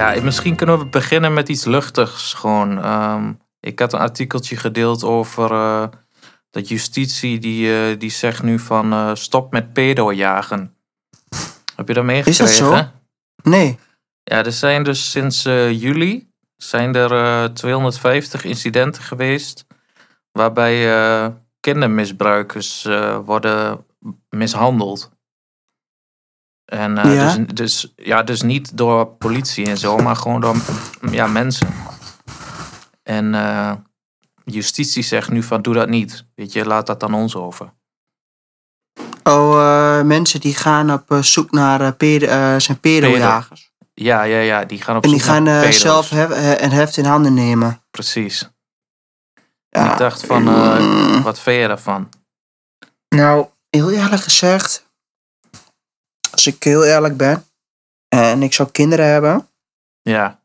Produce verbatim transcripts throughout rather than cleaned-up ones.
Ja, misschien kunnen we beginnen met iets luchtigs gewoon. Um, ik had een artikeltje gedeeld over uh, dat justitie die, uh, die zegt nu van uh, stop met pedojagen. Heb je dat meegekregen? Is dat zo? Nee. Ja, er zijn dus sinds uh, juli zijn er uh, tweehonderdvijftig incidenten geweest waarbij uh, kindermisbruikers uh, worden mishandeld. En uh, ja? Dus, dus, ja, dus niet door politie en zo, maar gewoon door ja, mensen. En uh, justitie zegt nu van doe dat niet. Weet je, laat dat aan ons over. Oh, uh, mensen die gaan op zoek naar uh, pedo, uh, zijn pedojagers. Pedo. Ja, ja, ja, die gaan op en zoek naar en die gaan uh, zelf hef, uh, een heft in handen nemen. Precies. Ja. Ik dacht van, uh, mm. wat vind je daarvan? Nou, heel eerlijk gezegd... Als ik heel eerlijk ben en ik zou kinderen hebben. Ja.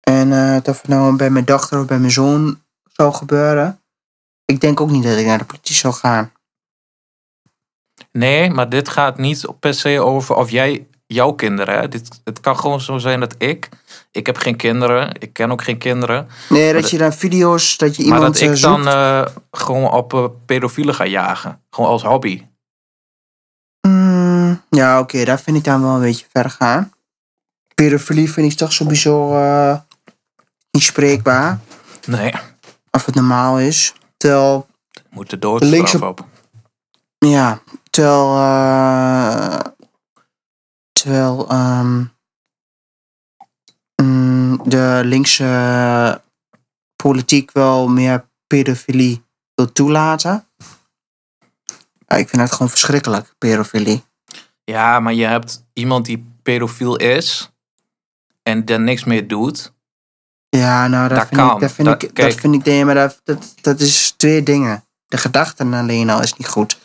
En uh, dat het nou bij mijn dochter of bij mijn zoon zou gebeuren. Ik denk ook niet dat ik naar de politie zou gaan. Nee, maar dit gaat niet per se over of jij jouw kinderen. Hè? Dit, het kan gewoon zo zijn dat ik. Ik heb geen kinderen. Ik ken ook geen kinderen. Nee, dat, dat je dan video's, dat je iemand. Maar dat ik zoekt. dan uh, gewoon op uh, pedofielen ga jagen. Gewoon als hobby. Ja, oké, okay, daar vind ik dan wel een beetje ver gaan. Pedofilie vind ik toch sowieso uh, niet spreekbaar. Nee. Of het normaal is. Terwijl... Moet de doodstraf linkse... op. Ja, terwijl... Uh, terwijl... Um, de linkse politiek wel meer pedofilie wil toelaten. Ja, ik vind dat gewoon verschrikkelijk, pedofilie. Ja, maar je hebt iemand die pedofiel is en dan niks meer doet. Ja, nou, dat, dat vind kan. Ik, dat vind dat, ik, dat vind ik nee, maar dat, dat, dat is twee dingen. De gedachten alleen al is niet goed.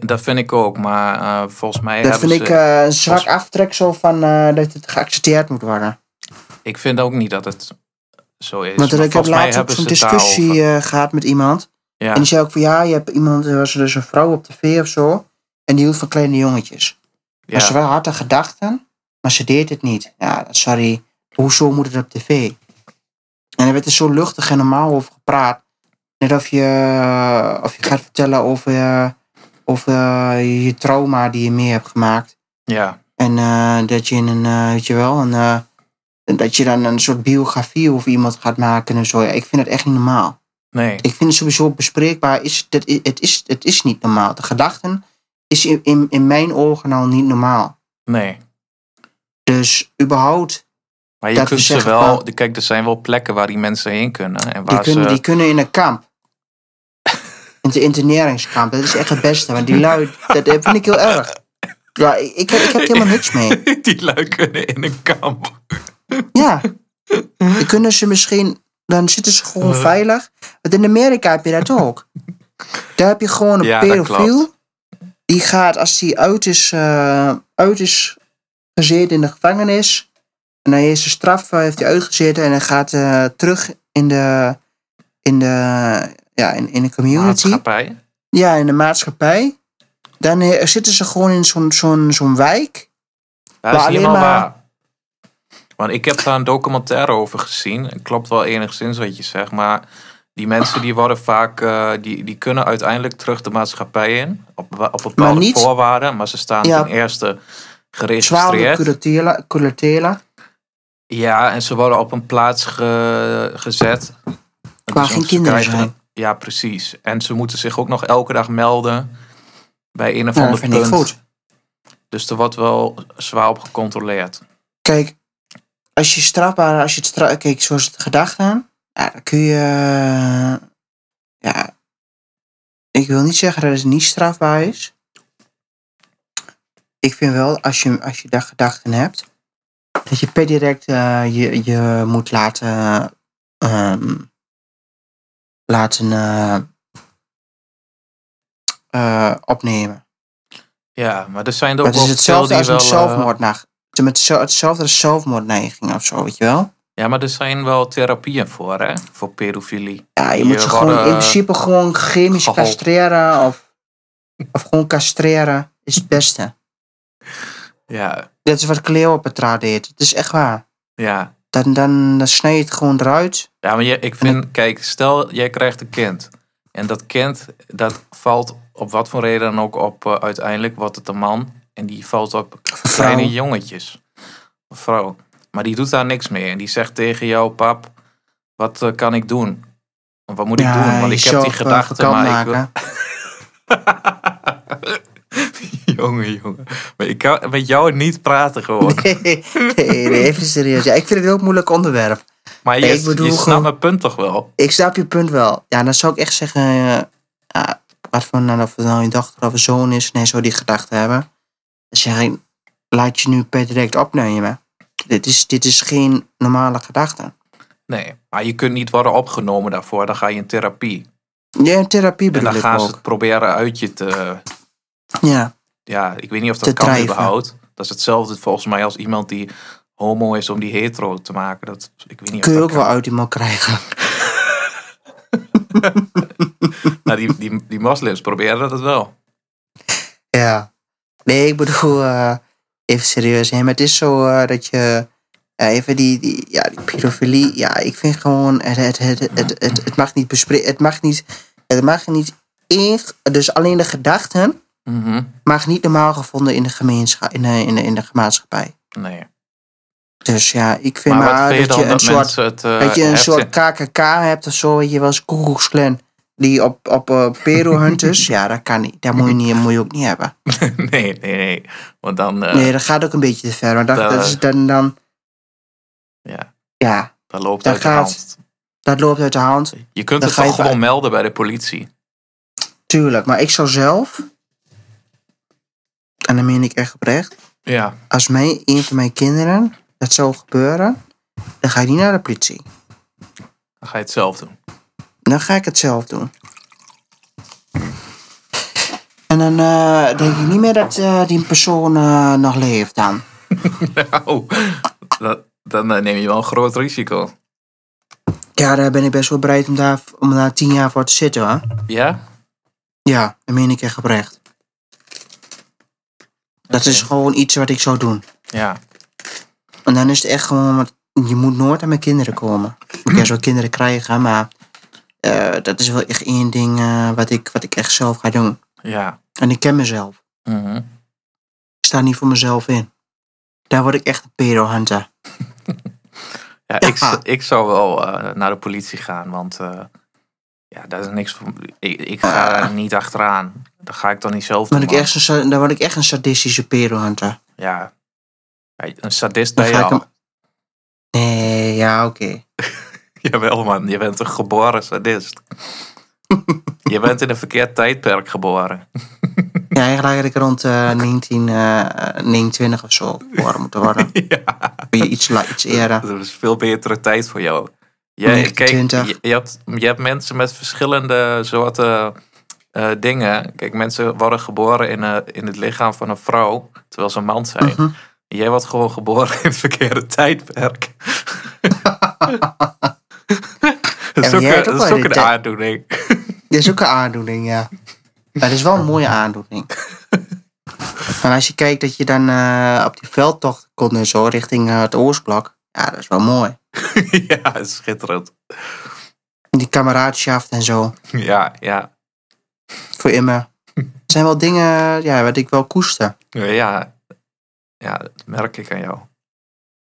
Dat vind ik ook, maar uh, volgens mij... Dat vind ze, ik uh, een zwak volgens... aftrek zo van uh, dat het geaccepteerd moet worden. Ik vind ook niet dat het zo is. Want ik heb laatst ook zo'n discussie uh, gehad met iemand. Ja. En die zei ook van ja, je hebt iemand, er was dus een vrouw op tv of zo. En die hield van kleine jongetjes. Ja. Maar ze wel had de gedachten, maar ze deed het niet. Ja, sorry, hoezo moet het op tv? En er werd er zo luchtig en normaal over gepraat. Net of je, of je gaat vertellen over, over je trauma die je mee hebt gemaakt. Ja. En uh, dat je in een, uh, weet je wel, een, uh, dat je dan een soort biografie over iemand gaat maken en zo. Ja, ik vind het echt niet normaal. Nee. Ik vind het sowieso bespreekbaar. Is, dat, het, is, het is niet normaal. De gedachten... is in, in, in mijn ogen al niet normaal. Nee. Dus überhaupt... Maar je kunt ze wel... Van, kijk, er zijn wel plekken waar die mensen heen kunnen. En waar die, kunnen ze... die kunnen in een kamp. In de interneringskamp. Dat is echt het beste. Want die lui... dat vind ik heel erg. Ja, ik, ik, ik heb helemaal niks mee. Die lui kunnen in een kamp. Ja. Dan kunnen ze misschien... Dan zitten ze gewoon veilig. Want in Amerika heb je dat ook. Daar heb je gewoon een ja, pedofiel... Die gaat, als hij uit is, uh, uit is gezeten in de gevangenis. En hij heeft zijn straf heeft hij uitgezeten. En hij gaat uh, terug in de, in de, ja, in, in de community. Maatschappij. Ja, in de maatschappij. Dan uh, zitten ze gewoon in zo'n, zo'n, zo'n wijk. Dat is helemaal maar... waar. Want ik heb daar een documentaire over gezien. Het klopt wel enigszins wat je zegt, maar... Die mensen die worden vaak, uh, die, die kunnen uiteindelijk terug de maatschappij in. Op, op bepaalde maar niet, voorwaarden, maar ze staan ja, ten eerste geregistreerd. Twaalfde curatela. Ja, en ze worden op een plaats ge, gezet. Waar geen kinderen zijn. Ja, precies. En ze moeten zich ook nog elke dag melden bij een of ander punt. Dat vind ik goed. Dus er wordt wel zwaar op gecontroleerd. Kijk, als je strafbaar, als je het straf, kijk, zoals het gedacht aan. Ja, dan kun je... Uh, ja... Ik wil niet zeggen dat het niet strafbaar is. Ik vind wel, als je, als je daar gedachten hebt... dat je per direct uh, je, je moet laten... Um, laten... Uh, uh, opnemen. Ja, maar er zijn er ook... Het is hetzelfde als met zelfmoord naar, met hetzelfde als zelfmoordneiging of zo, weet je wel? Ja, maar er zijn wel therapieën voor, hè? Voor pedofilie. Ja, je moet ze gewoon in principe gewoon chemisch geholpen. Castreren. Of, of gewoon castreren is het beste. Ja. Dit is wat Cleopatra deed. Het is echt waar. Ja. Dan, dan, dan snij je het gewoon eruit. Ja, maar je, ik vind, dan... kijk, stel jij krijgt een kind. En dat kind, dat valt op wat voor reden dan ook op uh, uiteindelijk, wordt het een man. En die valt op kleine vrouw. jongetjes. Een vrouw. Maar die doet daar niks mee. En die zegt tegen jou, pap, wat uh, kan ik doen? Wat moet ik ja, doen? Want ik heb die gedachten, maar ik wil... Jongen, jongen. Maar ik kan met jou niet praten gewoon. Nee, nee, nee, even serieus. Ja, ik vind het een heel moeilijk onderwerp. Maar je, nee, ik bedoel, je snapt gewoon, mijn punt toch wel? Ik snap je punt wel. Ja, dan zou ik echt zeggen... Uh, ja, wat voor nou, of het nou je dochter of een zoon is... Nee, zo die gedachten hebben. Dan zeg ik... Laat je nu per direct opnemen. Dit is, dit is geen normale gedachte. Nee, maar je kunt niet worden opgenomen daarvoor. Dan ga je in therapie. Ja, in therapie bedoel ik ook. En dan gaan ze het proberen uit je te... Ja. Ja, ik weet niet of dat kan überhaupt. Dat is hetzelfde volgens mij als iemand die homo is om die hetero te maken. Dat, ik weet niet Kun je of dat ook kan. Wel uit iemand krijgen. Nou, die, die, die moslims proberen dat wel. Ja. Nee, ik bedoel... Uh, even serieus. Hè? Maar het is zo uh, dat je... Uh, even die, die, ja, die pedofilie... Ja, ik vind gewoon... Het, het, het, het, het, het, het mag niet bespreken... Het mag niet... Het mag niet... Dus alleen de gedachten... Mm-hmm. Maar niet normaal gevonden in de, gemeenschap, in, de, in, de, in de maatschappij. Nee. Dus ja, ik vind maar, maar vind dat, je dat, soort, het, uh, dat je een heftig. soort K K K hebt of zo. Weet je wel, eens Ku Klux Klan. Die op, op uh, pedo hunters. Ja, dat kan niet. Dat moet je, niet, moet je ook niet hebben. nee, nee, nee. Want dan, uh, nee, dat gaat ook een beetje te ver. Want dat, dat is dan, dan... Ja. Ja. Dat loopt dat uit gaat, de hand. Dat loopt uit de hand. Je kunt dat het toch gewoon melden bij de politie. Tuurlijk, maar ik zou zelf... En dan meen ik echt oprecht. Ja. Als mij, een van mijn kinderen dat zou gebeuren, dan ga je niet naar de politie. Dan ga je het zelf doen. Dan ga ik het zelf doen. En dan uh, denk ik niet meer dat uh, die persoon uh, nog leeft dan. Nou, dat, dan neem je wel een groot risico. Ja, daar ben ik best wel bereid om daar, om daar tien jaar voor te zitten. Hoor. Ja? Ja, dan meen ik echt oprecht. Dat is gewoon iets wat ik zou doen. Ja. En dan is het echt gewoon... Je moet nooit aan mijn kinderen komen. Ik kan zo kinderen krijgen, maar... Uh, dat is wel echt één ding uh, wat, ik, wat ik echt zelf ga doen. Ja. En ik ken mezelf. Mm-hmm. Ik sta niet voor mezelf in. Daar word ik echt een pedo-hunter. ja, ja. Ik, ik zou wel uh, naar de politie gaan, want... Uh, ja, daar is niks voor... Ik, ik ga uh. er niet achteraan. Dan ga ik dan niet zelf doen. Dan word ik echt een sadistische pedo-hunter. Ja. Een sadist dan ben je al. Hem... Nee, ja, oké. Okay. Jawel man, je bent een geboren sadist. Je bent in een verkeerd tijdperk geboren. Ja, eigenlijk had ik rond uh, negentien negenentwintig of zo geboren moeten worden. Ja. Je iets, iets eerder. Dat is veel betere tijd voor jou. Jij, kijk, je, je, hebt, je hebt mensen met verschillende soorten... Uh, dingen. Kijk, mensen worden geboren in, uh, in het lichaam van een vrouw, terwijl ze een man zijn. Mm-hmm. Jij wordt gewoon geboren in het verkeerde tijdperk. Dat is ook, een, dat is ook een aandoening. Dat is ook een aandoening, ja. Maar dat is wel een mooie aandoening. En als je kijkt dat je dan uh, op die veldtocht komt en zo, richting uh, het Oostblok. Ja, dat is wel mooi. Ja, schitterend. En die kameraadschap en zo. Ja, ja. Voor immer. Er zijn wel dingen ja, wat ik wel koester. Ja, ja, dat merk ik aan jou.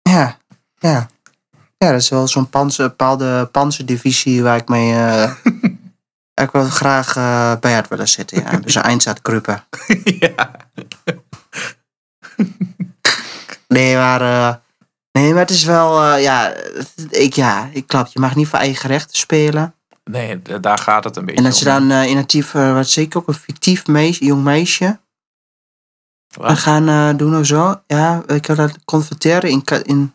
Ja, ja. Ja, dat is wel zo'n panzer, bepaalde panzerdivisie waar ik mee uh, ik wel graag uh, bij had willen zitten. Ja. Dus een eindzaadkruppen. Ja. Nee, maar, uh, nee, maar het is wel... Uh, ja, ik, ja, ik klap. Je mag niet voor eigen rechten spelen. Nee, daar gaat het een beetje om. En dat ze dan uh, in het uh, wat zeker ook een fictief meisje, jong meisje wat? gaan uh, doen of zo. Ja, ik kan dat converteren in... in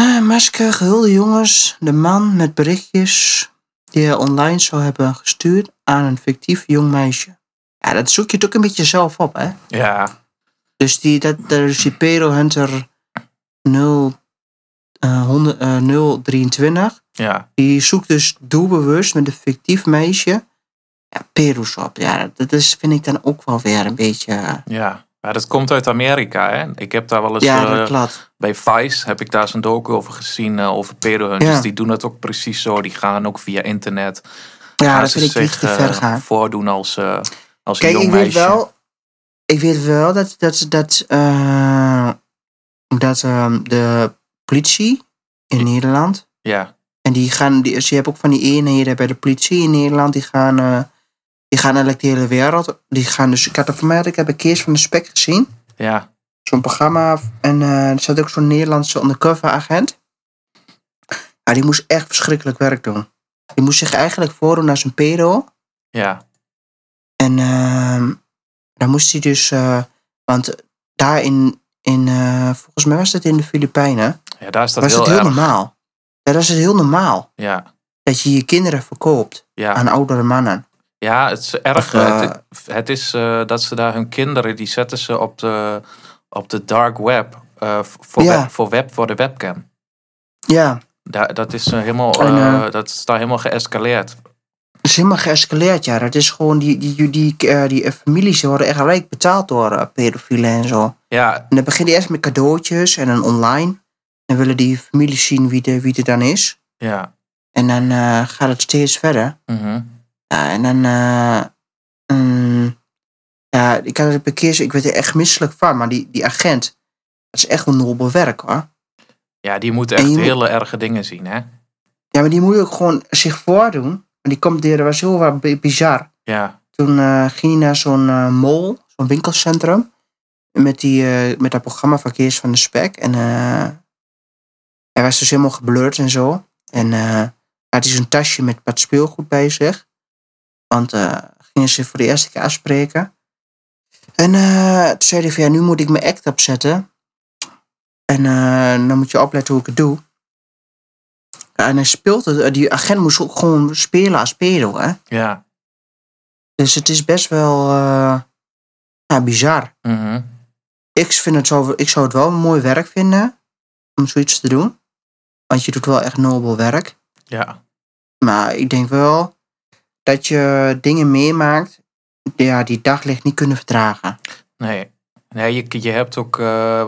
uh, masker, gehulde jongens, de man met berichtjes die hij online zou hebben gestuurd aan een fictief jong meisje. Ja, dat zoek je het ook een beetje zelf op, hè? Ja. Dus die, dat, dus die pedo-hunter nul drieëntwintig Ja. Die zoekt dus doelbewust met een fictief meisje ja, pedo's op. Ja, dat is, vind ik dan ook wel weer een beetje... Ja, Maar dat komt uit Amerika, hè? Ik heb daar wel eens ja, uh, bij Vice heb ik daar zo'n docu over gezien uh, over pedohunters. Ja. Die doen het ook precies zo. Die gaan ook via internet. Ja, dat vind ik niet te ver gaan. Voordoen als uh, als Kijk, een jong ik meisje. Weet wel, ik weet wel dat dat dat uh, dat uh, de politie in ja. Nederland. Ja. En die gaan, die, je hebt ook van die eenheden bij de politie in Nederland. Die gaan. Uh, Die gaan eigenlijk de hele wereld. Die gaan dus, ik had er voor mij, ik heb een Kees van de Spek gezien. Ja. Zo'n programma. En uh, er zat ook zo'n Nederlandse undercover agent. Maar die moest echt verschrikkelijk werk doen. Die moest zich eigenlijk voordoen als een pedo. Ja. En uh, dan moest hij dus, uh, want daar in, in uh, volgens mij was dat in de Filipijnen. Ja, daar is dat was heel, het heel normaal. Ja, daar is het heel normaal. Ja. Dat je je kinderen verkoopt ja. aan oudere mannen. Ja, het is erg. Of, uh, het, het is uh, dat ze daar hun kinderen, die zetten ze op de, op de dark web. Uh, voor, yeah. web, voor, web voor de webcam. Ja. Yeah. Da, dat is uh, helemaal, uh, en, uh, dat is daar helemaal geëscaleerd. Het is helemaal geëscaleerd, ja. Dat is gewoon, die, die, die, uh, die families worden echt rijk betaald door uh, pedofielen en zo. Ja. En dan beginnen die eerst met cadeautjes en dan online. En willen die families zien wie, de, wie er dan is. Ja. En dan uh, gaat het steeds verder. Mm-hmm. Ja, en dan... Uh, um, ja, ik had het bekeerd, ik werd er echt misselijk van. Maar die, die agent, dat is echt een nobel werk, hoor. Ja, die moet echt hele moet, erge dingen zien, hè? Ja, maar die moet ook gewoon zich voordoen. Want die komt door, dat was heel wat bizar. Ja. Toen uh, ging hij naar zo'n uh, mall, zo'n winkelcentrum. Met, die, uh, met dat programma van Kees van de Spek. En uh, hij was dus helemaal geblurred en zo. En uh, had hij zo'n tasje met wat speelgoed bij zich. Want uh, gingen ze voor de eerste keer afspreken. En uh, toen zei hij van ja, nu moet ik mijn act opzetten. En uh, dan moet je opletten hoe ik het doe. Ja, en hij speelde, die agent moest ook gewoon spelen als pedo, hè. Ja. Dus het is best wel uh, ja, bizar. Mm-hmm. Ik, vind het zo, ik zou het wel een mooi werk vinden om zoiets te doen. Want je doet wel echt nobel werk. Ja. Maar ik denk wel... dat je dingen meemaakt ja, die daglicht niet kunnen verdragen. Nee, nee je, je hebt ook uh,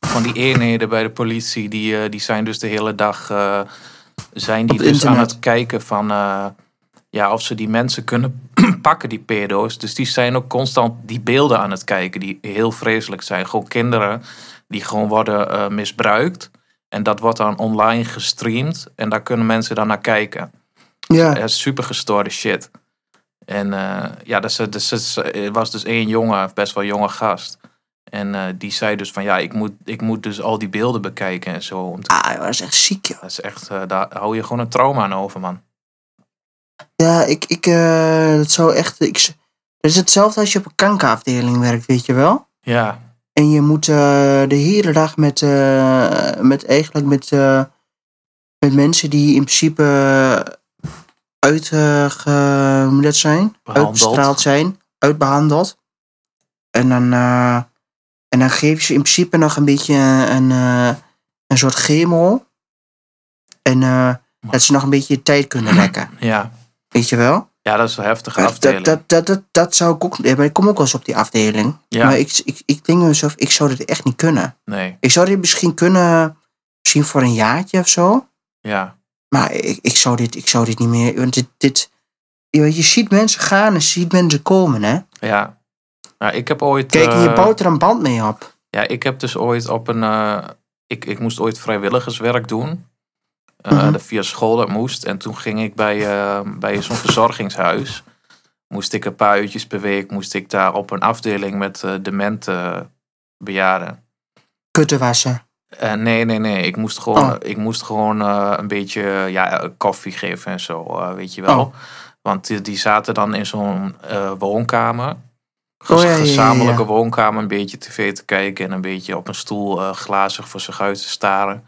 van die eenheden bij de politie... die, uh, die zijn dus de hele dag uh, zijn die dus internet. Aan het kijken van... Uh, ja, of ze die mensen kunnen pakken, die pedo's. Dus die zijn ook constant die beelden aan het kijken... die heel vreselijk zijn. Gewoon kinderen die gewoon worden uh, misbruikt. En dat wordt dan online gestreamd. En daar kunnen mensen dan naar kijken. Ja. Super gestoorde shit. En uh, ja, er dus, dus, was dus één jongen, best wel jonge gast. En uh, die zei dus van ja, ik moet, ik moet dus al die beelden bekijken en zo. Om te... Ah, joh, dat is echt ziek, joh. Dat is echt, uh, daar hou je gewoon een trauma aan over, man. Ja, ik, ik, uh, dat zou echt... Ik, dat is hetzelfde als je op een kankerafdeling werkt, weet je wel? Ja. En je moet uh, de hele dag met, uh, met eigenlijk met, uh, met mensen die in principe... Uh, uitgemulet zijn, uitgestraald zijn, uitbehandeld. En dan, uh, en dan geef je ze in principe nog een beetje een, een, een soort chemo. En uh, dat ze nog een beetje tijd kunnen rekken. Ja. Weet je wel? Ja, dat is een heftige uh, afdeling. Dat, dat, dat, dat, dat zou ik ook... Ja, maar ik kom ook wel eens op die afdeling. Ja. Maar ik, ik, ik denk mezelf, ik zou dit echt niet kunnen. Nee. Ik zou dit misschien kunnen, misschien voor een jaartje of zo. Ja. Maar ik, ik, zou dit, ik zou dit niet meer... Want dit, dit, je ziet mensen gaan en je ziet mensen komen, hè? Ja. Nou, ik heb ooit... Kijk, je uh, bouwt er een band mee op. Ja, ik heb dus ooit op een... Uh, ik, ik moest ooit vrijwilligerswerk doen. Uh, mm-hmm. dat via school dat moest. En toen ging ik bij, uh, bij zo'n verzorgingshuis. Moest ik een paar uurtjes per week... Moest ik daar op een afdeling met uh, demente bejaarden. Kutten wassen. Uh, nee, nee, nee. Ik moest gewoon, oh. ik moest gewoon uh, een beetje ja, koffie geven en zo, uh, weet je wel. Oh. Want die, die zaten dan in zo'n uh, woonkamer. Gez- oh, ja, gezamenlijke ja, ja, ja. woonkamer, een beetje tv te kijken... en een beetje op een stoel uh, glazig voor zich uit te staren.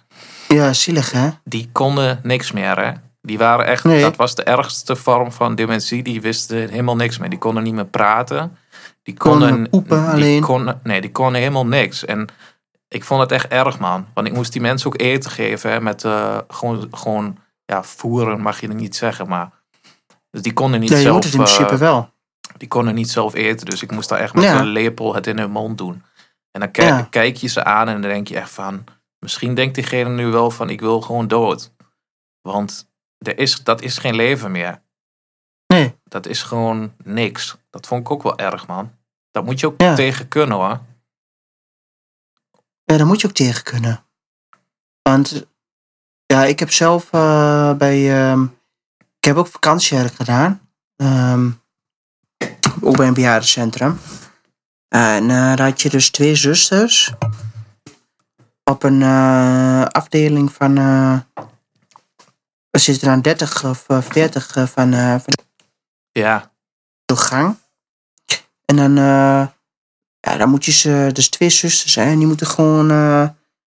Ja, zielig, hè? Die konden niks meer, hè? Die waren echt, nee. Dat was de ergste vorm van dementie. Die wisten helemaal niks meer. Die konden niet meer praten. Die konden... konden poepen die alleen. Konden, nee, die konden helemaal niks. En... Ik vond het echt erg, man. Want ik moest die mensen ook eten geven. Hè, met uh, gewoon, gewoon... Ja, voeren mag je niet zeggen, maar... Dus die konden niet nee, zelf... Nee, je moet het in principe uh, wel. die konden niet zelf eten. Dus ik moest daar echt met ja. een lepel het in hun mond doen. En dan kijk, ja. kijk je ze aan en dan denk je echt van... Misschien denkt diegene nu wel van ik wil gewoon dood. Want er is, dat is geen leven meer. Nee. Dat is gewoon niks. Dat vond ik ook wel erg, man. Dat moet je ook ja. tegen kunnen, hoor. Ja, dat moet je ook tegen kunnen. Want ja, ik heb zelf uh, bij... Um, ik heb ook vakantiewerk gedaan. Um, ook bij een bejaardencentrum. En uh, daar had je dus twee zusters... op een uh, afdeling van... Uh, er zitten aan dertig of veertig uh, van... Uh, van ja. de gang. En dan... Uh, ja, dan moet je ze... Dus twee zusters zijn. En die moeten gewoon... Uh,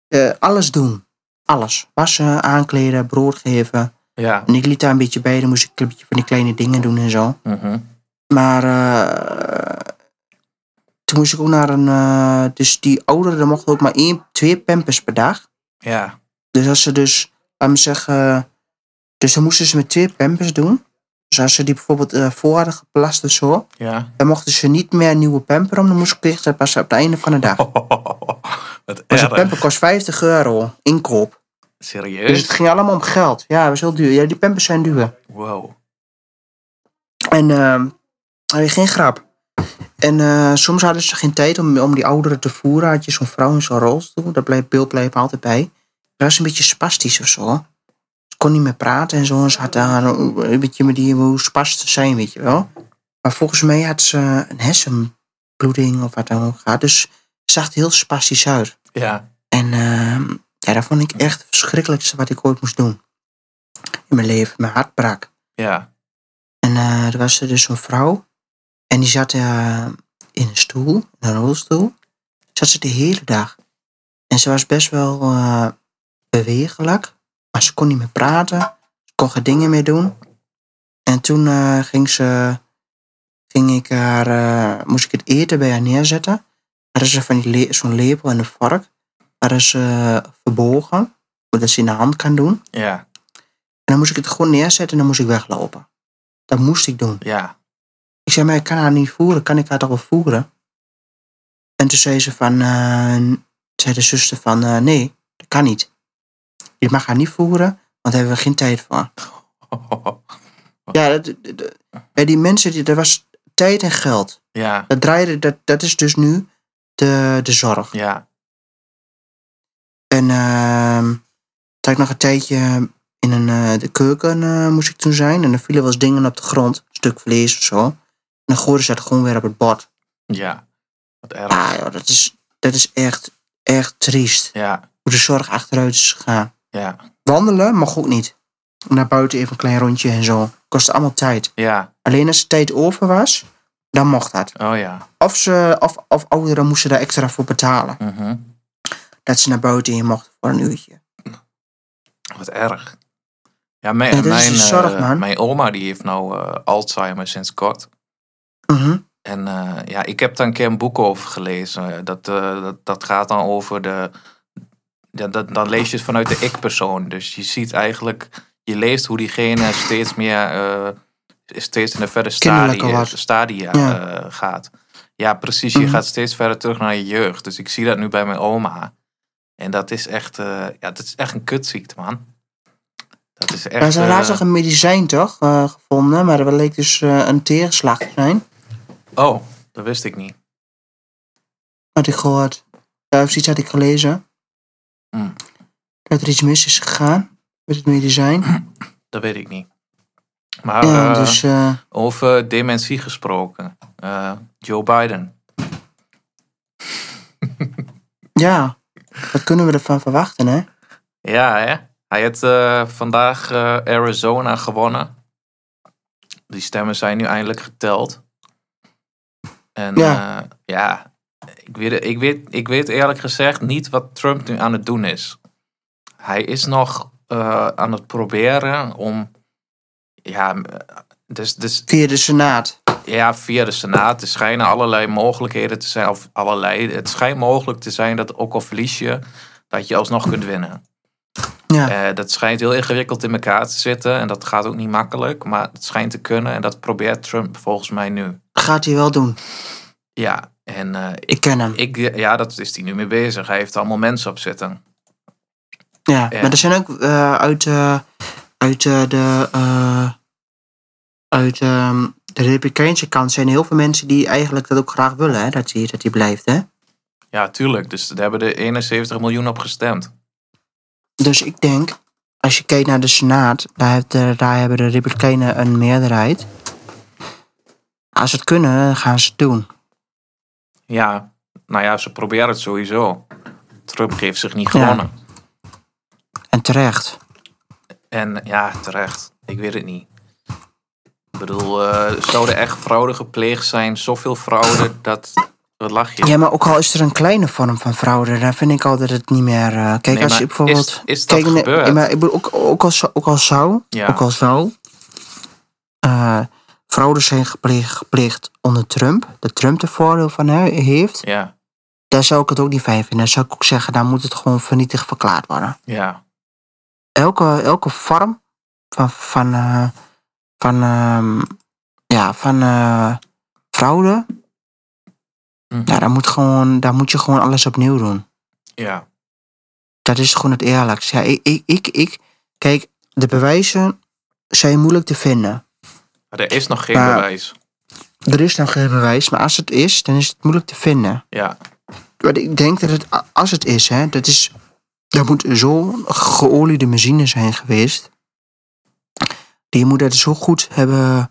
uh, alles doen. Alles. Wassen, aankleden, brood geven. Ja. En ik liet daar een beetje bij. Dan moest ik een beetje van die kleine dingen doen en zo. Uh-huh. Maar... Uh, toen moest ik ook naar een... Uh, dus die ouderen mochten ook maar één, twee pampers per dag. Ja. Dus als ze dus... Laat me zeggen... Dus dan moesten ze met twee pampers doen. Dus als ze die bijvoorbeeld uh, voor hadden geplast of zo... Ja. Dan mochten ze niet meer een nieuwe pamper om. Dan moest ik ze pas op het einde van de dag. Oh, oh, oh, oh. Wat dus een pamper kost vijftig euro inkoop. Serieus? Dus het ging allemaal om geld. Ja, dat was heel duur. Ja, die pampers zijn duur. Wow. En... Uh, geen grap. En uh, soms hadden ze geen tijd om, om die ouderen te voeren. Had je zo'n vrouw in zo'n rolstoel. Dat bleef, beeld bleef altijd bij. Dat was een beetje spastisch of zo. Ze kon niet meer praten en zo. En ze had daar uh, een beetje met die hoe spastisch zijn, weet je wel. Maar volgens mij had ze een hersenbloeding of wat dan ook gehad. Dus ze zag er heel spastisch uit. Ja. En uh, ja, dat vond ik echt het verschrikkelijkste wat ik ooit moest doen. In mijn leven. Mijn hart brak. Ja. En uh, er was er dus zo'n vrouw. En die zat uh, in een stoel, in een rolstoel. Zat ze de hele dag. En ze was best wel uh, bewegelijk. Maar ze kon niet meer praten. Ze kon geen dingen meer doen. En toen uh, ging ze, ging ik haar, uh, moest ik het eten bij haar neerzetten. Hadden ze van die le- zo'n lepel en een vork. Hadden ze uh, verbogen. Zodat ze in de hand kan doen. Ja. En dan moest ik het gewoon neerzetten en dan moest ik weglopen. Dat moest ik doen. Ja. Ik zei, maar ik kan haar niet voeren. Kan ik haar toch wel voeren? En toen zei ze van... Uh, zei de zuster van... Uh, nee, dat kan niet. Je mag haar niet voeren, want daar hebben we geen tijd voor. Oh. Ja, dat, dat, dat, bij die mensen... Die, dat was tijd en geld. Ja. Dat, draaide, dat, dat is dus nu de, de zorg. Ja. En uh, toen ik nog een tijdje... In een, uh, de keuken uh, moest ik toen zijn. En er vielen wel eens dingen op de grond. Een stuk vlees of zo. En dan gooiden ze het gewoon weer op het bord. Ja, wat erg. Ah, joh, dat, is, dat is echt, echt triest. Ja. Hoe de zorg achteruit is gegaan. Ja. Wandelen mag ook niet. Naar buiten even een klein rondje en zo. Kostte allemaal tijd. Ja. Alleen als de tijd over was, dan mocht dat. Oh ja. Of, ze, of, of ouderen moesten daar extra voor betalen. Uh-huh. Dat ze naar buiten in mochten voor een uurtje. Wat erg. Ja, mijn, ja, mijn, zorg, uh, mijn oma die heeft nou uh, Alzheimer sinds kort. Mm-hmm. En uh, ja, ik heb daar een keer een boek over gelezen. Dat, uh, dat, dat gaat dan over de... Ja, dat, dan lees je het vanuit de ik-persoon. Dus je ziet eigenlijk... Je leest hoe diegene steeds meer... Uh, steeds in de verder stadia, stadia ja. Uh, gaat. Ja, precies. Je mm-hmm. gaat steeds verder terug naar je jeugd. Dus ik zie dat nu bij mijn oma. En dat is echt... Uh, ja, dat is echt een kutziekte, man. Dat is echt, er is laatst nog een medicijn toch uh, gevonden, maar dat leek dus uh, een tegenslag te zijn. Oh, dat wist ik niet. Had ik gehoord. Ja, of iets had ik gelezen. Mm. Dat er iets mis is gegaan met het medicijn. Dat weet ik niet. Maar ja, dus, uh, uh, over dementie gesproken. Uh, Joe Biden. Ja, wat kunnen we ervan verwachten, hè? Ja, hè? Hij heeft uh, vandaag uh, Arizona gewonnen. Die stemmen zijn nu eindelijk geteld. En ja, uh, ja ik, weet, ik, weet, ik weet eerlijk gezegd niet wat Trump nu aan het doen is. Hij is nog uh, aan het proberen om... Ja, dus, dus, via de Senaat. Ja, via de Senaat. Er schijnen allerlei mogelijkheden te zijn. Of allerlei, het schijnt mogelijk te zijn dat ook al verlies je... dat je alsnog kunt winnen. Ja. Uh, dat schijnt heel ingewikkeld in elkaar te zitten. En dat gaat ook niet makkelijk. Maar het schijnt te kunnen. En dat probeert Trump volgens mij nu. gaat hij wel doen. Ja, en uh, ik, ik ken hem. Ik, ja, dat is hij nu mee bezig. Hij heeft allemaal mensen op zitten. Ja, en maar er zijn ook uh, uit, uh, uit uh, de... Uh, uit uh, de Republikeinse kant zijn heel veel mensen die eigenlijk dat ook graag willen, hè? Dat hij dat die blijft, hè? Ja, tuurlijk. Dus daar hebben de eenenzeventig miljoen op gestemd. Dus ik denk, als je kijkt naar de Senaat, daar, heeft de, daar hebben de Republikeinen een meerderheid. Als ze het kunnen, gaan ze het doen. Ja, nou ja, ze proberen het sowieso. Trump geeft zich niet gewonnen. Ja. En terecht. En ja, terecht. Ik weet het niet. Ik bedoel, uh, zou er echt fraude gepleegd zijn? Zoveel fraude, dat... Wat lach je? Ja, maar ook al is er een kleine vorm van fraude, dan vind ik al dat het niet meer... Uh, kijk, nee, als je bijvoorbeeld... Is, is dat kijk, gebeurd? Nee, maar ik bedoel, ook, ook, als, ook als zou... Ja. Ook als zou... Uh, fraude zijn gepleegd, gepleegd onder Trump. Dat Trump er voordeel van heeft. Ja. Daar zou ik het ook niet fijn vinden. Daar zou ik ook zeggen, daar moet het gewoon vernietigd verklaard worden. Ja. Elke, elke vorm van... van uh, Van, uh, ja, van uh, fraude. Mm. Ja, daar moet, gewoon, daar moet je gewoon alles opnieuw doen. Ja. Dat is gewoon het eerlijkste. Ja, ik, ik, ik, ik, kijk, de bewijzen zijn moeilijk te vinden. Maar er is nog geen maar, bewijs. Er is nog geen bewijs, maar als het is, dan is het moeilijk te vinden. Ja. Maar ik denk dat het, als het is, hè, dat is, dat moet zo'n geoliede machine zijn geweest. Je moet het zo goed hebben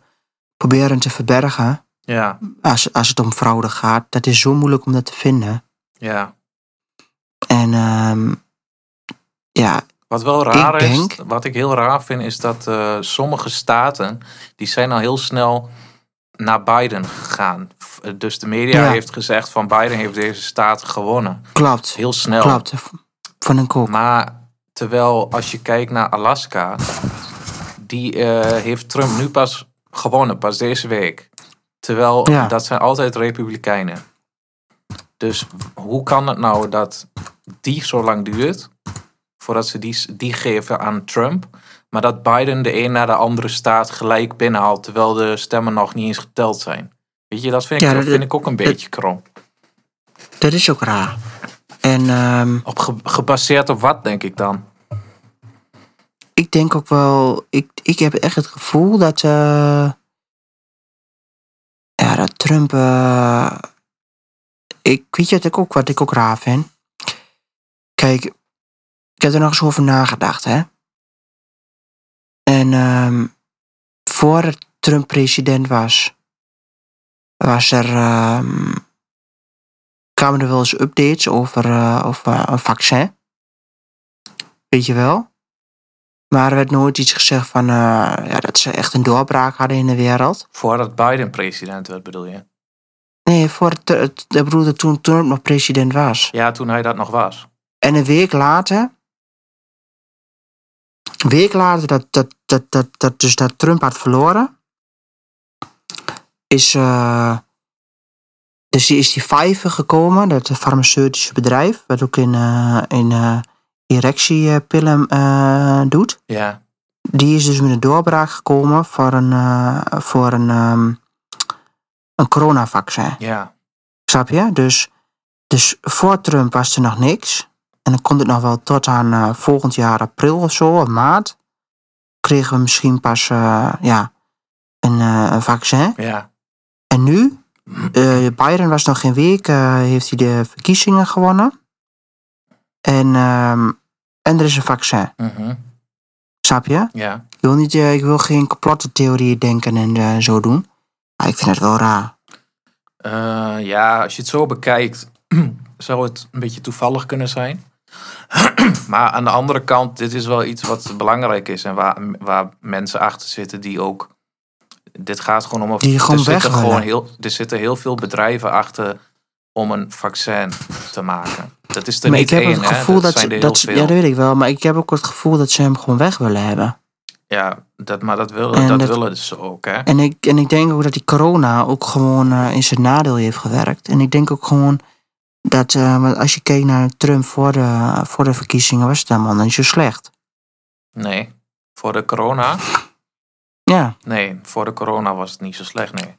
proberen te verbergen. Ja. Als, als het om fraude gaat. Dat is zo moeilijk om dat te vinden. Ja. En um, ja. Wat wel raar is, denk, wat ik heel raar vind, is dat uh, sommige staten, die zijn al heel snel naar Biden gegaan. Dus de media ja. heeft gezegd van Biden heeft deze staat gewonnen. Klopt. Heel snel. Klopt. Van een kop. Maar terwijl als je kijkt naar Alaska... Die uh, heeft Trump nu pas gewonnen, pas deze week. Terwijl, ja. dat zijn altijd Republikeinen. Dus hoe kan het nou dat die zo lang duurt... voordat ze die, die geven aan Trump... maar dat Biden de een naar de andere staat gelijk binnenhaalt... terwijl de stemmen nog niet eens geteld zijn. Weet je, dat vind ik, ja, dat, dat vind ik ook een dat, beetje krom. Dat is ook raar. En, um... op ge, gebaseerd op wat, denk ik dan? Ik denk ook wel... Ik, ik heb echt het gevoel dat... Uh, ja, dat Trump... Uh, ik weet je wat ik, ook, wat ik ook raar vind? Kijk, ik heb er nog eens over nagedacht, hè. En um, voordat Trump president was... was er... Um, kwamen er wel eens updates over, uh, over een vaccin. Weet je wel? Maar er werd nooit iets gezegd van uh, ja, dat ze echt een doorbraak hadden in de wereld. Voordat Biden president werd, bedoel je? Nee, voordat het, ik bedoelde toen Trump nog president was. Ja, toen hij dat nog was. En een week later... Een week later dat, dat, dat, dat, dat, dus dat Trump had verloren... is, uh, dus is die Pfizer gekomen, dat farmaceutische bedrijf... wat ook in... Uh, in uh, erectiepillen uh, doet. Ja. Die is dus met een doorbraak gekomen voor een, uh, voor een, um, een coronavaccin. Ja. Snap je? Dus, dus voor Trump was er nog niks. En dan komt het nog wel tot aan uh, volgend jaar april of zo, of maart. Kregen we misschien pas uh, ja, een, uh, een vaccin. Ja. En nu? Uh, Biden was nog geen week. Uh, heeft hij de verkiezingen gewonnen. En, um, en er is een vaccin. Mm-hmm. Snap je? Yeah. Ik wil niet, ik wil geen complottheorieën denken en uh, zo doen. Maar ik vind het wel raar. Uh, ja, als je het zo bekijkt... zou het een beetje toevallig kunnen zijn. Maar aan de andere kant... dit is wel iets wat belangrijk is... en waar, waar mensen achter zitten die ook... dit gaat gewoon om... Een, die gewoon er weg zitten gewoon heel, er zitten heel veel bedrijven achter... om een vaccin te maken. Dat is er maar niet één, hè? Ik heb het gevoel dat, dat, ze, dat ze, ja, dat weet ik wel. Maar ik heb ook het gevoel dat ze hem gewoon weg willen hebben. Ja, dat, maar dat willen, dat dat, willen ze ook, hè? En ik, en ik denk ook dat die corona ook gewoon uh, in zijn nadeel heeft gewerkt. En ik denk ook gewoon dat uh, als je keek naar Trump voor de, voor de verkiezingen... was het helemaal niet zo slecht. Nee, voor de corona? Ja. Nee, voor de corona was het niet zo slecht, nee.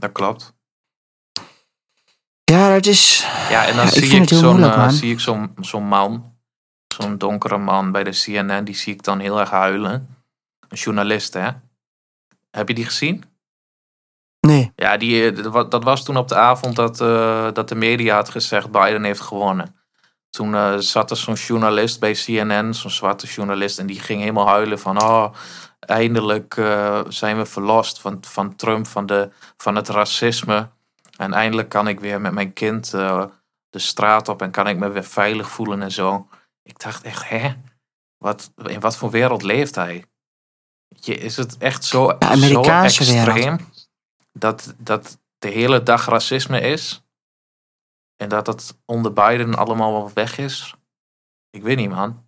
Dat klopt. Ja, dat is... Ja, en dan ja, zie, ik ik zo'n, moeilijk, uh, zie ik zo'n, zo'n man, zo'n donkere man bij de C N N, die zie ik dan heel erg huilen. Een journalist, hè? Heb je die gezien? Nee. Ja, die, dat was toen op de avond dat, uh, dat de media had gezegd Biden heeft gewonnen. Toen uh, zat er zo'n journalist bij C N N, zo'n zwarte journalist, en die ging helemaal huilen van... oh, eindelijk uh, zijn we verlost van, van Trump, van, de, van het racisme. En eindelijk kan ik weer met mijn kind uh, de straat op en kan ik me weer veilig voelen en zo. Ik dacht echt, hè? Wat, in wat voor wereld leeft hij? Je, is het echt zo, ja, zo extreem dat, dat de hele dag racisme is? En dat dat onder Biden allemaal wel weg is? Ik weet niet, man.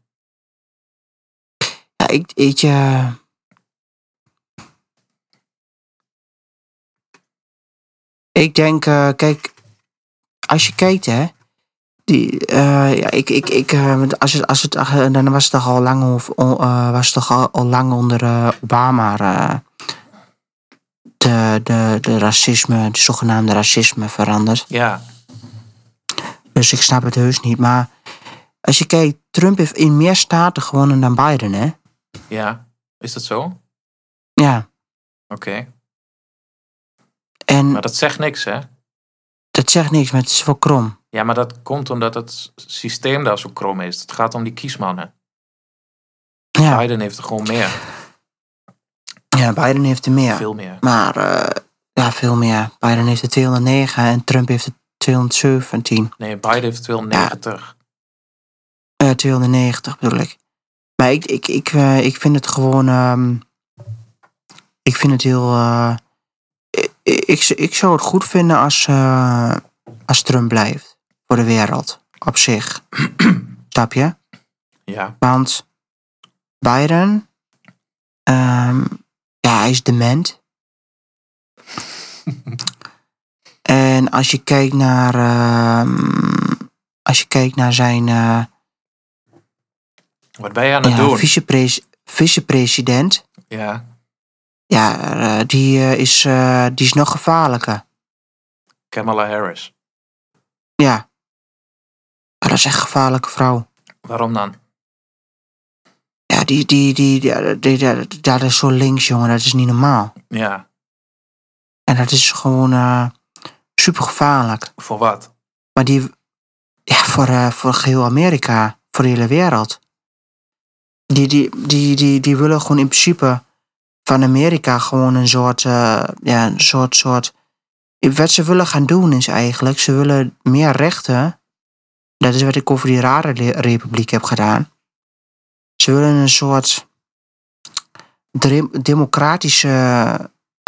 Ja, ik weet je... Ik denk, uh, kijk, als je kijkt, hè, die, uh, ja, ik, ik, ik, uh, als het, als het, uh, dan was het toch al lang, of, uh, was het toch al, al lang onder uh, Obama uh, de, de, de racisme, de zogenaamde racisme veranderd. Ja. Dus ik snap het heus niet, maar als je kijkt, Trump heeft in meer staten gewonnen dan Biden, hè? Ja, is dat zo? Ja. Oké. Okay. En maar dat zegt niks, hè? Dat zegt niks, maar het is wel krom. Ja, maar dat komt omdat het systeem daar zo krom is. Het gaat om die kiesmannen. Ja. Biden heeft er gewoon meer. Ja, Biden heeft er meer. Veel meer. Maar, uh, ja, veel meer. Biden heeft er tweehonderdnegen en Trump heeft er tweehonderdzeventien. Nee, Biden heeft tweehonderdnegentig. Ja. Uh, tweehonderdnegentig bedoel ik. Maar ik, ik, ik, uh, ik vind het gewoon... Um, ik vind het heel... Uh, Ik, ik zou het goed vinden als, uh, als Trump blijft. Voor de wereld. Op zich. Snap je? Ja. Want Biden... Um, ja, hij is dement. En als je kijkt naar... Um, als je kijkt naar zijn... Uh, Wat ben je aan het ja, doen? Vicepres- vicepresident. Ja. Ja, die is, die is nog gevaarlijker. Kamala Harris. Ja. Dat is echt een gevaarlijke vrouw. Waarom dan? Ja, die, die, die, die, die, die, die dat is zo links, jongen. Dat is niet normaal. Ja. En dat is gewoon uh, super gevaarlijk. Voor wat? Maar die... Ja, voor, uh, voor heel Amerika. Voor de hele wereld. Die, die, die, die, die, die willen gewoon in principe... van Amerika gewoon een soort, uh, ja, een soort, soort... Wat ze willen gaan doen is eigenlijk... ze willen meer rechten. Dat is wat ik over die rare republiek heb gedaan. Ze willen een soort... democratische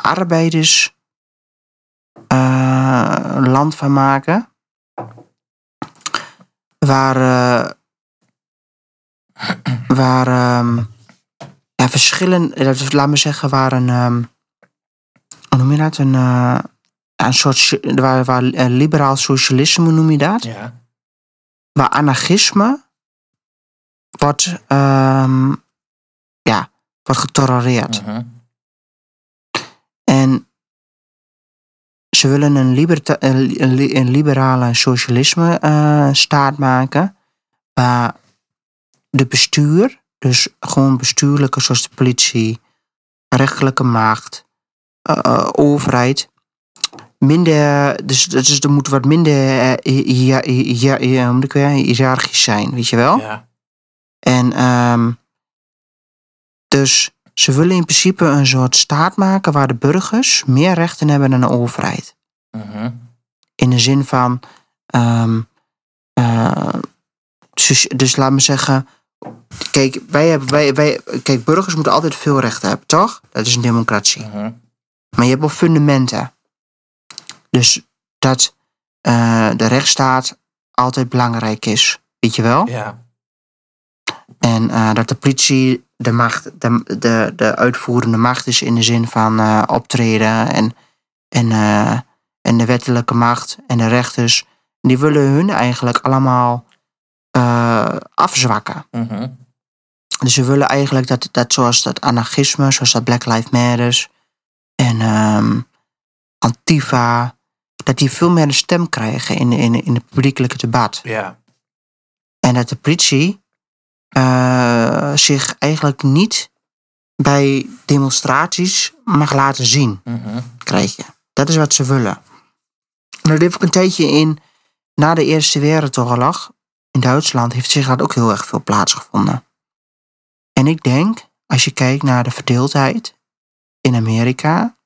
arbeiders... Uh, land van maken. Waar... Uh, waar... Um, Ja, verschillen, laat me zeggen, waar een, um, hoe noem je dat, een, uh, een soort, waar, waar uh, liberaal socialisme noem je dat? Ja. Waar anarchisme wordt, um, ja, wordt getolereerd. Uh-huh. En ze willen een, liberta- een, een, een liberale socialisme uh, staat maken, waar de bestuur, dus gewoon bestuurlijke zoals de politie, rechtelijke macht, uh, uh, overheid. Minder, dus, dus er moet wat minder uh, ja, ja, ja, moet ik weer, hiërarchisch zijn, weet je wel? Ja. En um, dus ze willen in principe een soort staat maken waar de burgers meer rechten hebben dan de overheid. Uh-huh. In de zin van, um, uh, dus, dus laat me zeggen... Kijk, wij hebben, wij, wij, kijk, burgers moeten altijd veel rechten hebben, toch? Dat is een democratie. Uh-huh. Maar je hebt wel fundamenten. Dus dat uh, de rechtsstaat altijd belangrijk is. Weet je wel? Ja. En uh, dat de politie de, macht, de, de, de uitvoerende macht is in de zin van uh, optreden en, en, uh, en de wettelijke macht en de rechters. Die willen hun eigenlijk allemaal... Uh, afzwakken. Uh-huh. Dus we willen eigenlijk dat, dat zoals dat anarchisme, zoals dat Black Lives Matters en um, Antifa, dat die veel meer een stem krijgen in, in, in het publiekelijke debat. Ja. En dat de politie uh, zich eigenlijk niet bij demonstraties mag laten zien, mm-hmm. krijg je. Dat is wat ze willen. En dat heb ik een tijdje in, na de Eerste Wereldoorlog, in Duitsland heeft zich dat ook heel erg veel plaatsgevonden. En ik denk, als je kijkt naar de verdeeldheid in Amerika,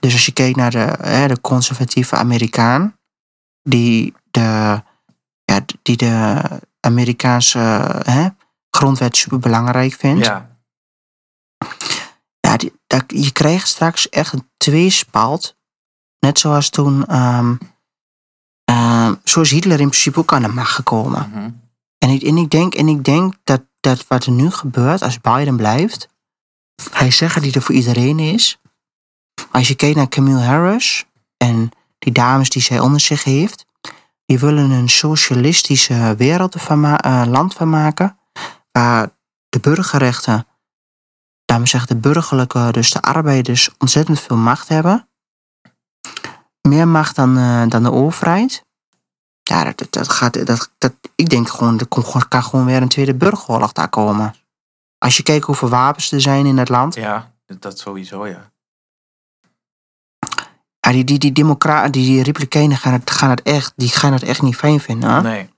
dus als je kijkt naar de, hè, de conservatieve Amerikaan, die de, ja, die de Amerikaanse hè, grondwet superbelangrijk vindt. Ja. Ja, die, dat, je krijgt straks echt een tweespalt. Net zoals toen, um, uh, zoals Hitler in principe ook aan de macht gekomen. Mm-hmm. En, ik, en ik denk, en ik denk dat, dat wat er nu gebeurt, als Biden blijft, hij zegt dat hij er voor iedereen is. Als je kijkt naar Kamala Harris en die dames die zij onder zich heeft, die willen een socialistische wereld van ma- uh, land van maken, waar de burgerrechten, laten we zeggen de burgerlijke, dus de arbeiders, ontzettend veel macht hebben. Meer macht dan, uh, dan de overheid. Ja, dat, dat gaat, dat, dat, ik denk gewoon, er kan gewoon weer een tweede burgeroorlog daar komen. Als je kijkt hoeveel wapens er zijn in het land. Ja, dat sowieso, ja. Ja, die, die, die democraten, die, die republikeinen gaan het, gaan het echt, die gaan het echt niet fijn vinden, hoor. Nee.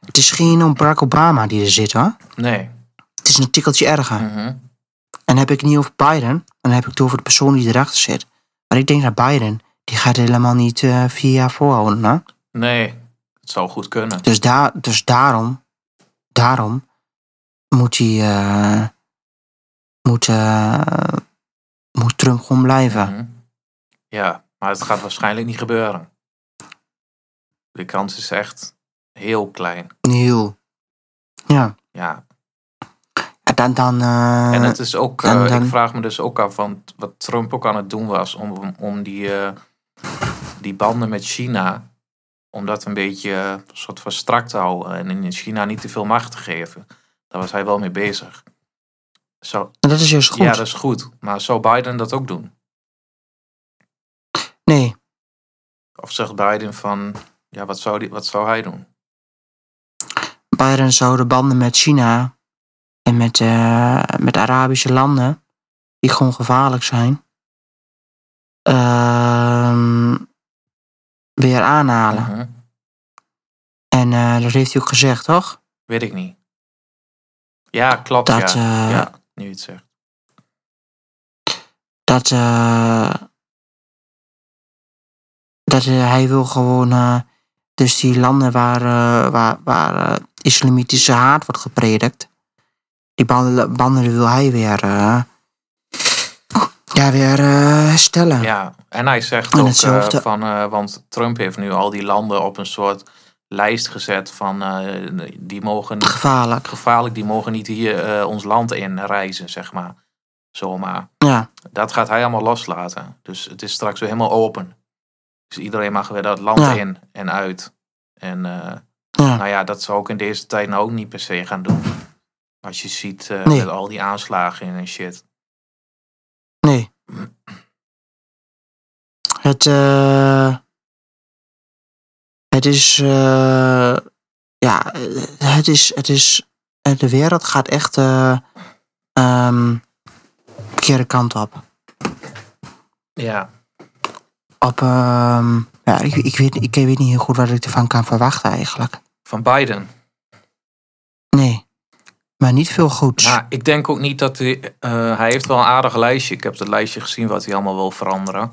Het is geen Barack Obama die er zit, hoor. Nee. Het is een tikkeltje erger. Mm-hmm. En dan heb ik het niet over Biden, dan heb ik het over de persoon die erachter zit. Maar ik denk dat Biden, die gaat helemaal niet uh, vier jaar volhouden, hoor. Nee, het zou goed kunnen. Dus, daar, dus daarom, daarom moet hij, uh, moet, uh, moet Trump gewoon blijven. Mm-hmm. Ja, maar het gaat waarschijnlijk niet gebeuren. De kans is echt heel klein. Heel. Ja. Ja. En dan... dan uh, en het is ook... Dan, uh, dan, ik vraag me dus ook af, want wat Trump ook aan het doen was, om, om die, uh, die banden met China, om dat een beetje uh, soort van strak te houden en in China niet te veel macht te geven. Daar was hij wel mee bezig. Zou, en dat is juist goed. Ja, dat is goed. Maar zou Biden dat ook doen? Nee. Of zegt Biden van, ja, wat zou, die, wat zou hij doen? Biden zou de banden met China en met, uh, met Arabische landen, die gewoon gevaarlijk zijn, uh, weer aanhalen. Uh-huh. En uh, dat heeft hij ook gezegd, toch? Weet ik niet. Ja, klopt. Dat, ja. Uh, ja, nu je het zegt. Dat... Uh, Dat hij wil gewoon, uh, dus die landen waar, uh, waar, waar uh, islamitische haat wordt gepredikt, die banden, banden wil hij weer, uh, ja, weer uh, herstellen. Ja, en hij zegt en ook hetzelfde. Uh, van, uh, want Trump heeft nu al die landen op een soort lijst gezet van, uh, die mogen niet, gevaarlijk. gevaarlijk, die mogen niet hier uh, ons land in reizen, zeg maar, zomaar. Ja. Dat gaat hij allemaal loslaten. Dus het is straks weer helemaal open. Dus iedereen mag weer dat land ja. in en uit. En uh, ja. nou ja, dat zou ook in deze tijd nou ook niet per se gaan doen. Als je ziet uh, nee. met al die aanslagen en shit. Nee. Het, uh, het is, uh, ja, het is, het is, de wereld gaat echt uh, um, de verkeerde kant op. Ja. Op, uh, ja, ik, ik, weet, ik weet niet heel goed wat ik ervan kan verwachten eigenlijk. Van Biden? Nee, maar niet veel goeds. Nou, ik denk ook niet dat hij... Uh, hij heeft wel een aardig lijstje. Ik heb dat lijstje gezien wat hij allemaal wil veranderen.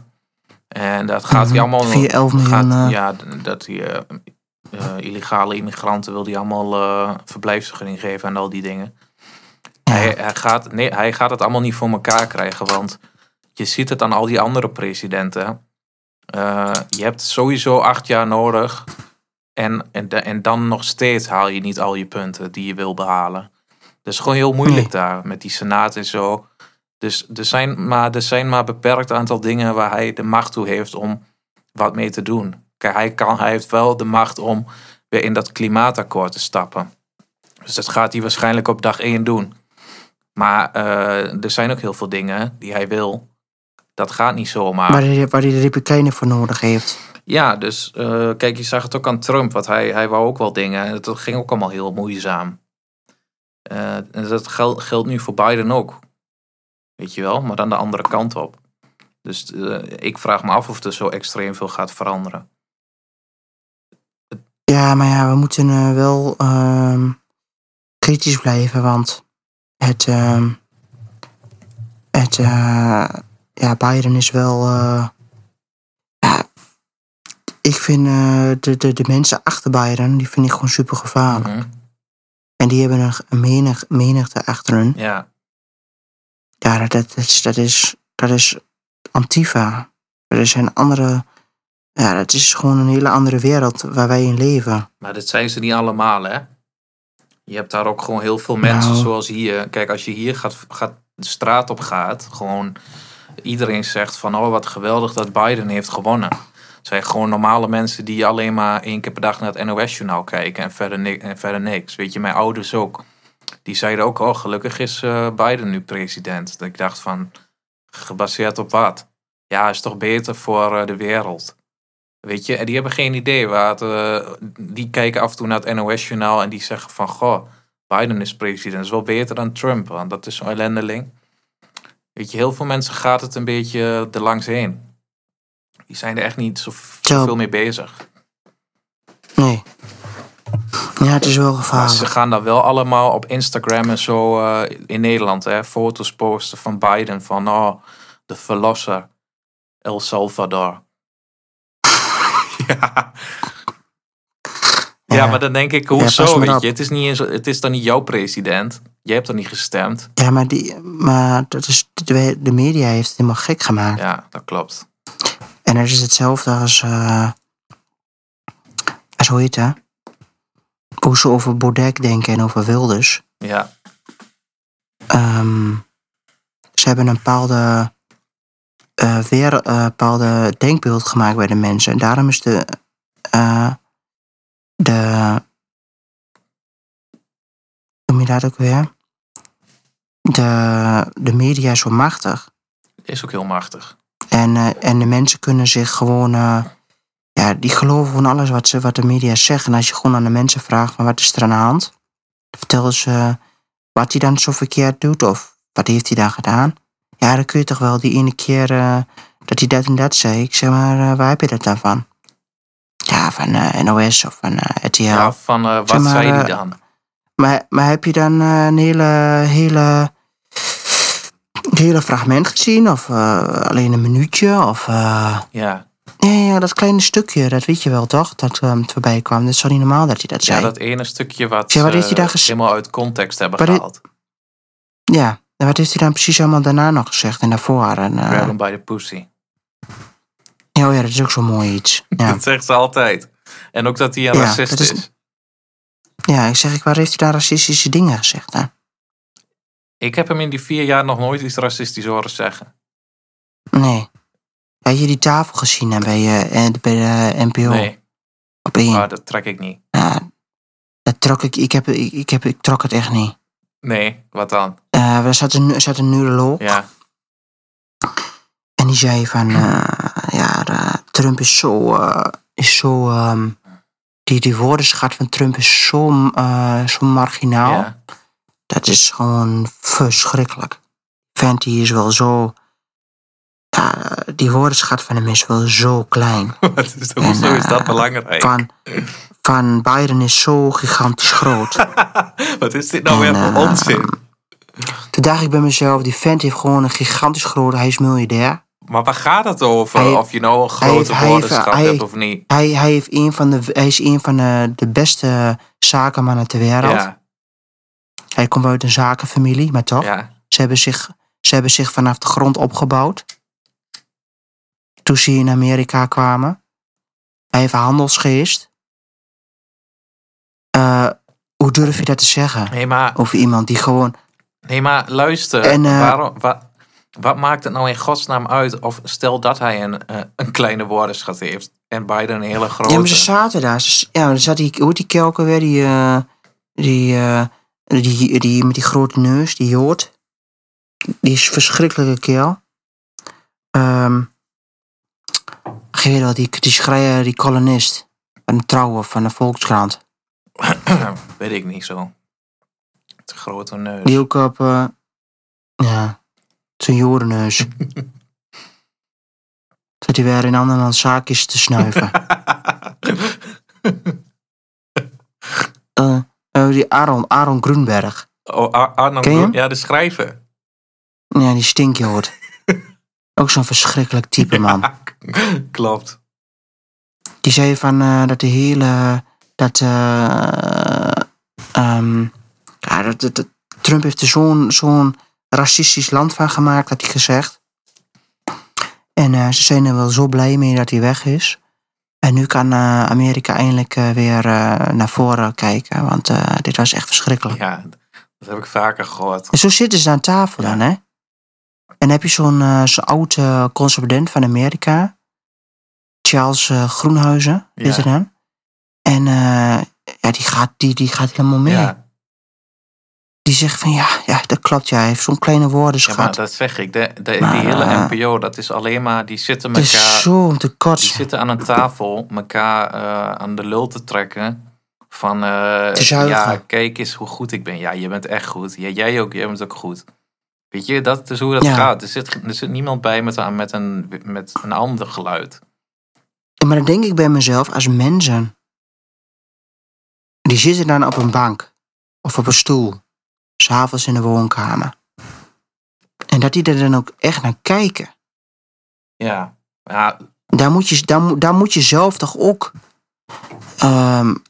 En dat gaat uh, hij allemaal... vier, elf miljoen... Gaat, ja, dat hij uh, uh, illegale immigranten wil hij allemaal uh, verblijfsvergunning geven en al die dingen. Ja. Hij, hij, gaat, nee, hij gaat het allemaal niet voor elkaar krijgen, want je ziet het aan al die andere presidenten. Uh, je hebt sowieso acht jaar nodig en, en, en dan nog steeds haal je niet al je punten die je wil behalen. Dat is gewoon heel moeilijk nee. daar met die Senaat en zo. Dus er zijn maar er zijn maar beperkt aantal dingen waar hij de macht toe heeft om wat mee te doen. Kijk, hij, kan, hij heeft wel de macht om weer in dat klimaatakkoord te stappen. Dus dat gaat hij waarschijnlijk op dag één doen. Maar uh, er zijn ook heel veel dingen die hij wil. Dat gaat niet zomaar. Waar hij, waar hij de Republikeinen voor nodig heeft. Ja, dus uh, kijk, je zag het ook aan Trump. Want hij, hij wou ook wel dingen. En dat ging ook allemaal heel moeizaam. Uh, en dat geld, geldt nu voor Biden ook. Weet je wel, maar dan de andere kant op. Dus uh, ik vraag me af of er zo extreem veel gaat veranderen. Ja, maar ja, we moeten uh, wel uh, kritisch blijven. Want het... Uh, het uh, ja, Biden is wel... Uh, ja, ik vind uh, de, de, de mensen achter Biden, die vind ik gewoon super gevaarlijk. Mm-hmm. En die hebben een menig, menigte achter hun. Ja. Ja, dat, dat, is, dat, is, dat is Antifa. Er zijn andere... Ja, dat is gewoon een hele andere wereld waar wij in leven. Maar dat zijn ze niet allemaal, hè? Je hebt daar ook gewoon heel veel mensen nou. Zoals hier. Kijk, als je hier gaat, gaat de straat op gaat, gewoon iedereen zegt van oh, wat geweldig dat Biden heeft gewonnen. Het zijn gewoon normale mensen die alleen maar één keer per dag naar het N O S-journaal kijken en verder, ni- en verder niks. Weet je, mijn ouders ook. Die zeiden ook, oh, gelukkig is uh, Biden nu president. Dat ik dacht van, gebaseerd op wat? Ja, is toch beter voor uh, de wereld. Weet je, en die hebben geen idee waar het, uh, die kijken af en toe naar het N O S-journaal en die zeggen van, goh, Biden is president. Dat is wel beter dan Trump, want dat is zo'n ellendeling. Weet je, heel veel mensen gaat het een beetje er langs heen. Die zijn er echt niet zo ja. veel mee bezig. Nee. Ja, het is wel gevaarlijk. Ze gaan daar wel allemaal op Instagram en zo uh, in Nederland, hè, foto's posten van Biden, van oh, de verlosser, El Salvador. Ja. Ja, maar dan denk ik, hoezo, ja, weet je? Het is, niet eens, het is dan niet jouw president. Je hebt dan niet gestemd. Ja, maar, die, maar dat is, de, de media heeft het helemaal gek gemaakt. Ja, dat klopt. En het is hetzelfde als... Uh, als hoe heet dat? Hoe ze over Baudet denken en over Wilders. Ja. Um, ze hebben een bepaalde... Uh, weer een uh, bepaalde denkbeeld gemaakt bij de mensen. En daarom is de... Uh, de... Noem je dat ook weer? De, de media is zo machtig. Is ook heel machtig. En, uh, en de mensen kunnen zich gewoon... Uh, ja, die geloven gewoon alles wat, ze, wat de media zegt. En als je gewoon aan de mensen vraagt van wat is er aan de hand? Vertellen ze wat hij dan zo verkeerd doet of wat heeft hij dan gedaan? Ja, dan kun je toch wel die ene keer uh, dat hij dat en dat zei. Ik zeg maar, uh, waar heb je dat dan van? Ja, van uh, N O S of van uh, R T L. Ja, van uh, wat zeg maar, zei hij dan? Maar, maar heb je dan uh, een hele, hele, hele fragment gezien? Of uh, alleen een minuutje? Of, uh... ja. Nee, ja, dat kleine stukje, dat weet je wel toch? Dat um, het voorbij kwam. Dat is toch niet normaal dat hij dat zei? Ja, dat ene stukje wat, ja, wat uh, daar ges- helemaal uit context hebben wat gehaald. Dit... Ja. En wat heeft hij dan precies allemaal daarna nog gezegd en daarvoor? En, uh... Grab him by the pussy. Ja, oh ja, dat is ook zo'n mooi iets. Ja. Dat zegt ze altijd. En ook dat hij een ja, racist is... is. Ja, ik zeg, waar heeft hij daar racistische dingen gezegd? Hè? Ik heb hem in die vier jaar nog nooit iets racistisch horen zeggen. Nee. Heb je die tafel gezien hè, bij, uh, bij de N P O? Nee. Op één. Maar dat trek ik niet. Ja, dat trok ik, ik, heb, ik, ik, heb, ik trok het echt niet. Nee, wat dan? Uh, er zat een, zat een neuroloog. Ja. En die zei van... Uh, ja, de, Trump is zo... Uh, is zo um, die, die woordenschat van Trump is zo, uh, zo marginaal. Ja. Dat is gewoon verschrikkelijk. Vent, die is wel zo... Uh, die woordenschat van hem is wel zo klein. Wat is dat, en, zo is dat uh, belangrijk? Van, van Biden is zo gigantisch groot. Wat is dit nou en, weer voor uh, onzin? Toen dacht ik bij mezelf, die vent heeft gewoon een gigantisch grote, hij is miljardair. Maar waar gaat het over? Hij, of je nou een grote heeft, woordenschat hij, hebt of niet? Hij, hij, heeft een van de, hij is een van de, de beste zakenmannen ter wereld. Ja. Hij komt uit een zakenfamilie, maar toch. Ja. Ze, hebben zich, ze hebben zich vanaf de grond opgebouwd. Toen ze in Amerika kwamen. Hij heeft een handelsgeest. Uh, hoe durf je dat te zeggen? Nee, maar... Over iemand die gewoon... Nee, maar luister, en, uh, waarom, wa, wat maakt het nou in godsnaam uit? Of stel dat hij een, uh, een kleine woordenschat heeft en Biden een hele grote. Ja, maar ze zaten daar. Ze, ja, dan zat die, hoe die kelker weer, die, uh, die, uh, die, die, die met die grote neus, die jood. Die is verschrikkelijke keel. Um, je weet wel, die, die schreier, die columnist van de Trouw of van de Volkskrant. Weet ik niet zo. Te grote neus. Die ook op, uh, ja, seniorenneus. Zat hij weer in anderland zaakjes te snuiven. uh, uh, die Aaron, Aaron Grunberg. Oh, Ar- Arno Groen, ja, de schrijver. Ja, die stinkje hoort. Ook zo'n verschrikkelijk type, man. Ja, klopt. Die zei van uh, dat de hele... Dat... Uh, um, ja, dat, dat, dat Trump heeft er zo'n, zo'n racistisch land van gemaakt, had hij gezegd. En uh, ze zijn er wel zo blij mee dat hij weg is. En nu kan uh, Amerika eindelijk uh, weer uh, naar voren kijken. Want uh, dit was echt verschrikkelijk. Ja, dat heb ik vaker gehoord. En zo zitten ze aan tafel dan, hè? En heb je zo'n, uh, zo'n oud uh, correspondent van Amerika, Charles uh, Groenhuizen, ja. Is er dan. En uh, ja, die, gaat, die, die gaat helemaal mee. Ja. Die zegt van ja, ja, dat klopt, ja, hij heeft zo'n kleine woordenschat. Ja, maar dat zeg ik. De, de, maar, die hele uh, N P O, dat is alleen maar, die zitten elkaar... zo'n tekort. Die zitten aan een tafel, elkaar uh, aan de lul te trekken. Van, uh, ja, kijk eens hoe goed ik ben. Ja, je bent echt goed. Ja, jij ook, jij bent ook goed. Weet je, dat is hoe dat ja. gaat. Er zit, er zit niemand bij met een, met, een, met een ander geluid. Maar dan denk ik bij mezelf, als mensen... Die zitten dan op een bank. Of op een stoel. 'S avonds in de woonkamer. En dat die er dan ook echt naar kijken. Ja. ja. Daar, moet je, daar, daar moet je zelf toch ook... Um,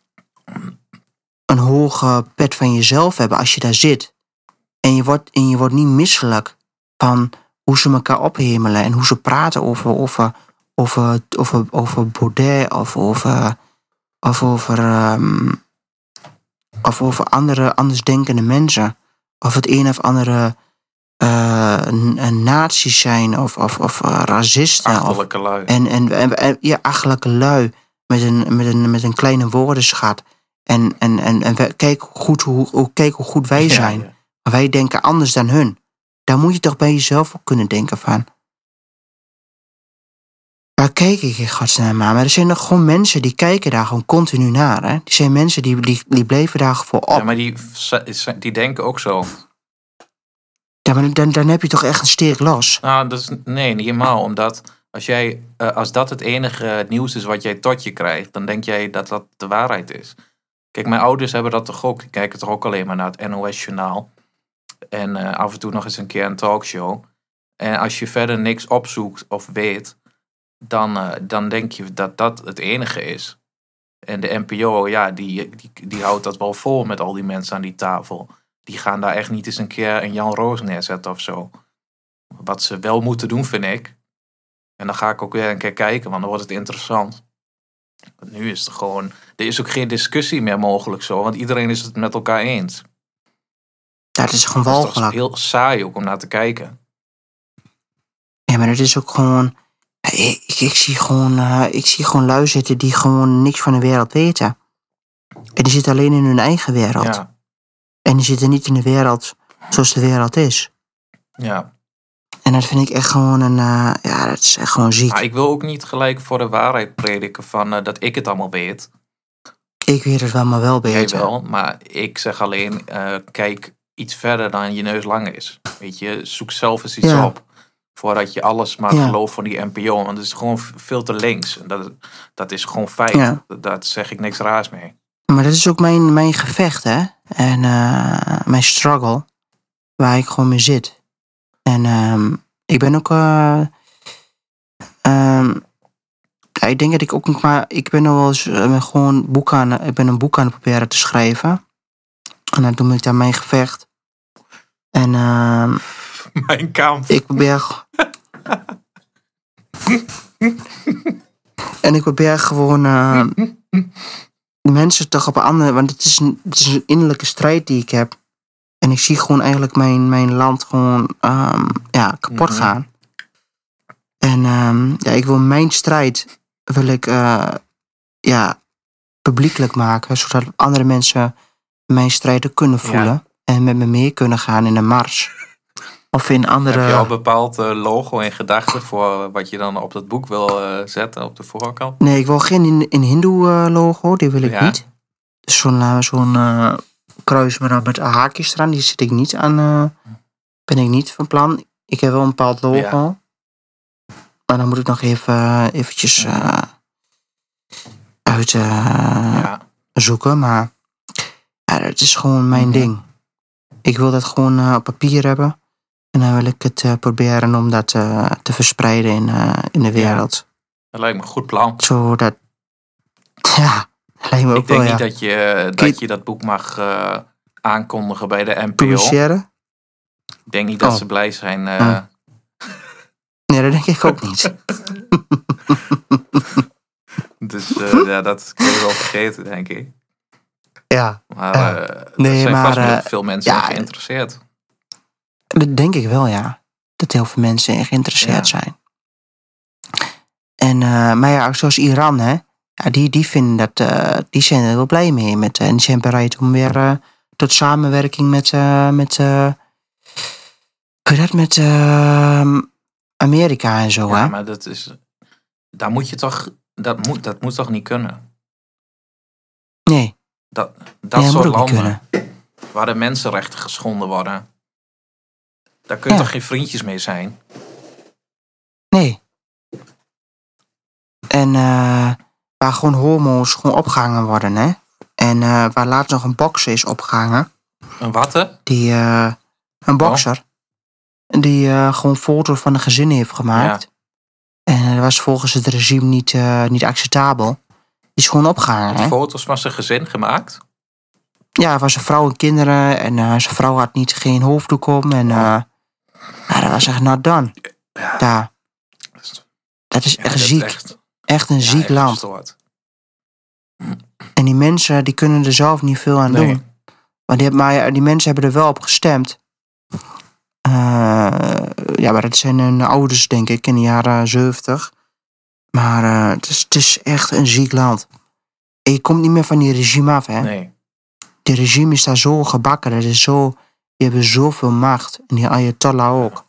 een hoge pet van jezelf hebben als je daar zit. En je wordt, en je wordt niet misselijk van hoe ze elkaar ophemelen en hoe ze praten over, over, over, over, over Baudet of over, of over, um, of over andere andersdenkende mensen. Of het een of andere uh, nazi's zijn of, of, of uh, racisten. Achterlijke lui. Of, en, en, en, en, ja, achterlijke lui met een, met een, met een kleine woordenschat. En, en, en, en kijk, goed hoe, kijk hoe goed wij zijn. Ja, ja. Maar wij denken anders dan hun. Daar moet je toch bij jezelf ook kunnen denken van. Waar kijk ik in godsnaam aan? Maar er zijn nog gewoon mensen die kijken daar gewoon continu naar. Hè? Die zijn mensen die, die, die bleven daar voor op. Ja, maar die, die denken ook zo. Ja, maar dan, dan heb je toch echt een steek los. Nou, dat is, nee, niet helemaal. Omdat als, jij, als dat het enige nieuws is wat jij tot je krijgt... dan denk jij dat dat de waarheid is. Kijk, mijn ouders hebben dat toch ook. Die kijken toch ook alleen maar naar het N O S-journaal. En uh, af en toe nog eens een keer een talkshow. En als je verder niks opzoekt of weet... dan, uh, dan denk je dat dat het enige is. En de N P O, ja, die, die, die houdt dat wel vol met al die mensen aan die tafel. Die gaan daar echt niet eens een keer een Jan Roos neerzetten of zo. Wat ze wel moeten doen, vind ik. En dan ga ik ook weer een keer kijken, want dan wordt het interessant. Want nu is het gewoon... Er is ook geen discussie meer mogelijk zo. Want iedereen is het met elkaar eens. Dat is gewoon walgelijk. Dat is heel saai ook om naar te kijken. Ja, maar het is ook gewoon... Ik, ik, ik zie gewoon, uh, ik zie gewoon lui zitten die gewoon niks van de wereld weten. En die zitten alleen in hun eigen wereld. Ja. En die zitten niet in de wereld zoals de wereld is. Ja. En dat vind ik echt gewoon een... Uh, ja, dat is echt gewoon ziek. Maar ik wil ook niet gelijk voor de waarheid prediken van uh, dat ik het allemaal weet. Ik weet het wel, maar wel beter. Jij wel, maar ik zeg alleen, uh, kijk iets verder dan je neus lang is. Weet je, zoek zelf eens iets ja. op. Voordat je alles maar ja. gelooft van die N P O. Want het is gewoon veel te links. Dat, dat is gewoon feit. Ja. Daar zeg ik niks raars mee. Maar dat is ook mijn, mijn gevecht, hè. En uh, mijn struggle. Waar ik gewoon mee zit. En um, ik ben ook... Uh, um, ik denk dat ik ook... Maar ik ben nog wel eens uh, gewoon boek aan... Ik ben een boek aan het proberen te schrijven. En dan doe ik daar mijn gevecht. En... Uh, mijn kamp. Ik probeer... en ik probeer gewoon... Uh, de mensen toch op een andere... Want het is, een, het is een innerlijke strijd die ik heb. En ik zie gewoon eigenlijk mijn, mijn land gewoon um, ja, kapot gaan. Mm-hmm. En um, ja, ik wil mijn strijd wil ik uh, ja, publiekelijk maken. Zodat andere mensen mijn strijd ook kunnen voelen. Ja. En met me mee kunnen gaan in de mars. Of in andere... Heb je al een bepaald logo in gedachten voor wat je dan op dat boek wil zetten op de voorkant? Nee, ik wil geen een hindoe logo, die wil ik ja. niet. Zo'n, zo'n uh, kruis met haakjes eraan, die zit ik niet aan. Uh, ben ik niet van plan. Ik heb wel een bepaald logo. Ja. Maar dan moet ik nog even eventjes uh, uit uh, ja. zoeken. Maar ja, dat is gewoon mijn ja. ding. Ik wil dat gewoon uh, op papier hebben. En dan wil ik het uh, proberen om dat uh, te verspreiden in, uh, in de wereld. Ja. Dat lijkt me een goed plan. Zodat, ja, dat lijkt me ook wel, ja. Ik denk niet dat je dat, je dat boek mag uh, aankondigen bij de N P O. Publiceren? Ik denk niet dat oh. ze blij zijn... Uh, oh. Nee, dat denk ik ook niet. Dus uh, ja, dat kun je wel vergeten, denk ik. Ja. Maar uh, uh, nee, er zijn maar, vast uh, veel mensen ja, geïnteresseerd. Dat denk ik wel, ja. Dat heel veel mensen in geïnteresseerd ja. zijn. En, uh, maar ja, zoals Iran, hè. Ja, die, die, vinden dat, uh, die zijn er wel blij mee. Met, uh, en die zijn bereid om weer uh, tot samenwerking met... Uh, met uh, hoe dat met... Uh, Amerika en zo, ja, hè? Ja, maar dat is... Daar moet je toch... Dat moet, dat moet toch niet kunnen? Nee. Dat, dat nee, soort dat landen... waar de mensenrechten geschonden worden... daar kun je ja. toch geen vriendjes mee zijn? Nee. En uh, waar gewoon homo's gewoon opgehangen worden, hè? En uh, waar laatst nog een bokser is opgehangen. Een watte? Die, uh, een bokser. Oh. Die uh, gewoon foto's van een gezin heeft gemaakt. Ja. En dat was volgens het regime niet, uh, niet acceptabel. Die is gewoon opgehangen. Hè? Foto's van zijn gezin gemaakt? Ja, van zijn vrouw en kinderen. En uh, zijn vrouw had niet, geen hoofddoek om. En uh, nou, dat was echt not done. Ja. Daar. Dat is ja, echt dat ziek. Is echt, echt een ja, ziek land. Hm. En die mensen die kunnen er zelf niet veel aan nee. doen. Maar die, maar die mensen hebben er wel op gestemd. Uh, ja, maar dat zijn hun ouders, denk ik, in de jaren zeventig. Maar uh, het, is, het is echt een ziek land. En je komt niet meer van die regime af, hè? Nee. Die regime is daar zo gebakken. Dat is zo, die hebben zoveel macht. En die Ayatollah ook.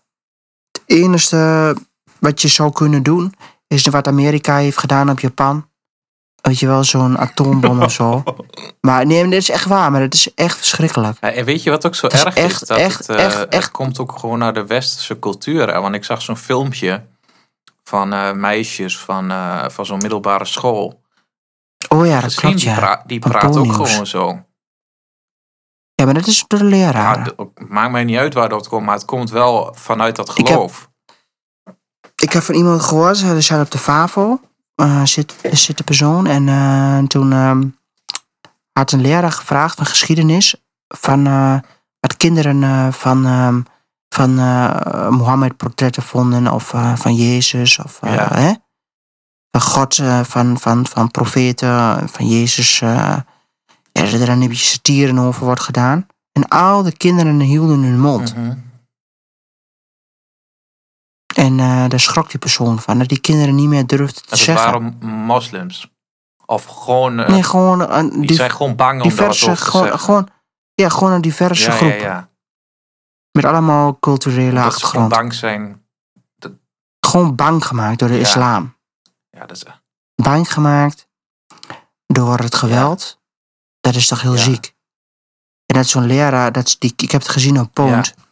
Het enige wat je zou kunnen doen... is wat Amerika heeft gedaan op Japan. Weet je wel, zo'n atoombom of zo. Maar nee, dat is echt waar. Maar dat is echt verschrikkelijk. Ja, en weet je wat ook zo dat erg is? Echt, is dat echt, het, echt, uh, echt. Het komt ook gewoon naar de westerse cultuur. Want ik zag zo'n filmpje van uh, meisjes van, uh, van zo'n middelbare school. Oh ja, dat klopt, ja. Die, pra- die praat ook gewoon zo. Ja, maar dat is door de leraar. Ja, maakt mij niet uit waar dat komt. Maar het komt wel vanuit dat geloof. Ik heb, ik heb van iemand gehoord. Hij zat op de FAVO. Uh, zit, zit de persoon en uh, toen uh, had een leraar gevraagd van geschiedenis van uh, wat kinderen uh, van, uh, van uh, Mohammed portretten vonden of uh, van Jezus of uh, ja. hè? van God, uh, van, van, van profeten, van Jezus. Uh, ja, dat er een beetje satire over wordt gedaan. En al de kinderen hielden hun mond. Mm-hmm. En uh, daar schrok die persoon van. Dat die kinderen niet meer durfden te zeggen. Dat waren moslims. Of gewoon... Uh, nee, gewoon... Uh, die div- zijn gewoon bang om dat te zeggen. Gewoon, ja, gewoon een diverse ja, groep. Ja, ja. Met allemaal culturele dat achtergrond. Dat ze gewoon bang zijn. Dat... Gewoon bang gemaakt door de ja. islam. Ja, dat is... Uh... Bang gemaakt door het geweld. Ja. Dat is toch heel ja. ziek. En dat zo'n leraar... Dat die, ik heb het gezien op Poont. Ja.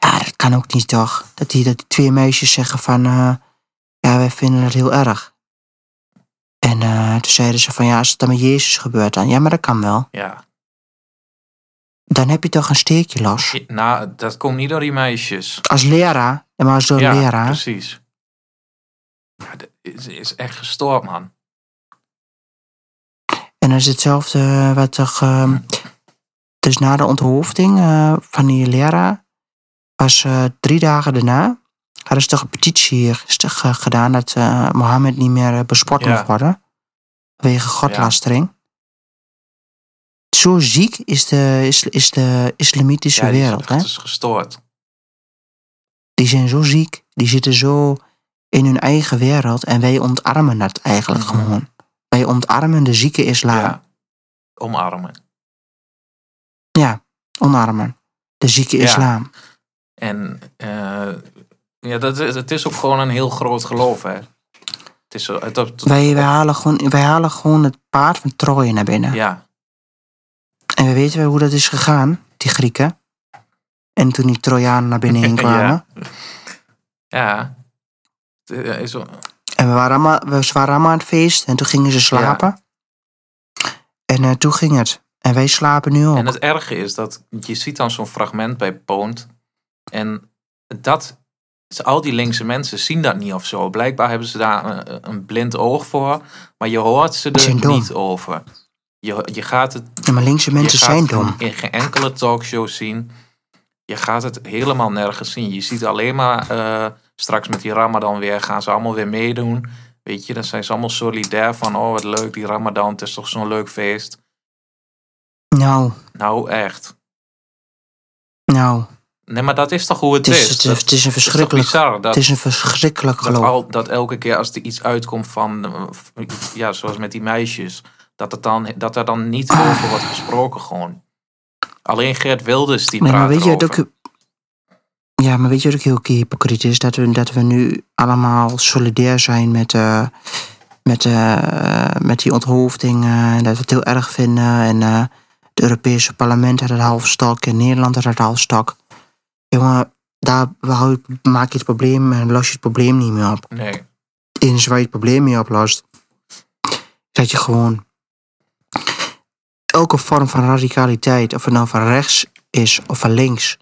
Ja, dat kan ook niet, toch? Dat die, dat die twee meisjes zeggen van... Uh, ja, wij vinden dat heel erg. En uh, toen zeiden ze van... Ja, als het dan met Jezus gebeurt dan... Ja, maar dat kan wel. Ja. Dan heb je toch een steekje los. Nou, dat komt niet door die meisjes. Als leraar. Maar als door ja, een leraar. Precies. Ja, precies. Het is echt gestoord, man. En dat is hetzelfde wat toch... Uh, dus na de onthoofding uh, van die leraar... was uh, drie dagen daarna... hadden ze toch een petitie toch, uh, gedaan... dat uh, Mohammed niet meer uh, bespot ja. mocht worden. Wegen godlastering. Ja. Zo ziek is de, is, is de islamitische ja, wereld. Dat is gestoord. Die zijn zo ziek. Die zitten zo in hun eigen wereld. En wij ontarmen dat eigenlijk mm-hmm. gewoon. Wij ontarmen de zieke islam. Ja. Omarmen. Ja, omarmen. De zieke ja. islam. En uh, ja, dat, het is ook gewoon een heel groot geloof, hè. Het is, het, het, het, wij, wij, halen gewoon, wij halen gewoon het paard van Troje naar binnen. Ja. En we weten hoe dat is gegaan, die Grieken. En toen die Trojanen naar binnen heen kwamen. Ja. ja. Is wel... En we waren, allemaal, we waren allemaal aan het feest. En toen gingen ze slapen. Ja. En uh, toen ging het. En wij slapen nu ook. En het erge is dat je ziet dan zo'n fragment bij Poont. En dat... Al die linkse mensen zien dat niet of zo. Blijkbaar hebben ze daar een blind oog voor. Maar je hoort ze er niet over. Je, je gaat het... Ja, maar linkse mensen zijn dom. In geen enkele talkshow zien. Je gaat het helemaal nergens zien. Je ziet alleen maar... Uh, straks met die Ramadan weer gaan ze allemaal weer meedoen. Weet je, dan zijn ze allemaal solidair van... Oh, wat leuk, die Ramadan. Het is toch zo'n leuk feest. Nou. Nou, echt. Nou. Nee, maar dat is toch hoe het, het is? is. Dat, het is een verschrikkelijk, is bizar, dat, het is een verschrikkelijk geloof. Dat, al, dat elke keer als er iets uitkomt van... Ja, zoals met die meisjes. Dat, het dan, dat er dan niet ah. over wordt gesproken gewoon. Alleen Geert Wilders die nee, praat erover. Dat ik, ja, maar weet je wat ook heel hypocriet is? Dat we, dat we nu allemaal solidair zijn met... Uh, met, uh, met die onthoofding. Uh, en dat we het heel erg vinden. En uh, het Europese parlement had het half stok. En Nederland had het half stok. Jongen, daar maak je het probleem en los je het probleem niet meer op. Nee. Eens waar je het probleem mee oplost, dat je gewoon elke vorm van radicaliteit, of het nou van rechts is of van links,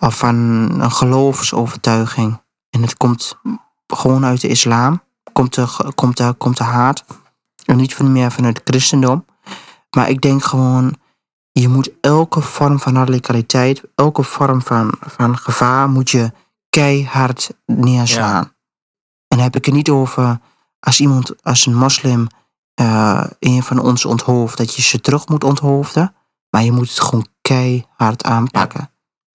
of van een geloofsovertuiging, en het komt gewoon uit de islam, komt de, komt de, komt de haat, en niet meer van het christendom. Maar ik denk gewoon... Je moet elke vorm van radicaliteit, elke vorm van, van gevaar moet je keihard neerslaan. Ja. En dan heb ik het niet over als iemand, als een moslim uh, een van ons onthoofd, dat je ze terug moet onthoofden. Maar je moet het gewoon keihard aanpakken. Ja.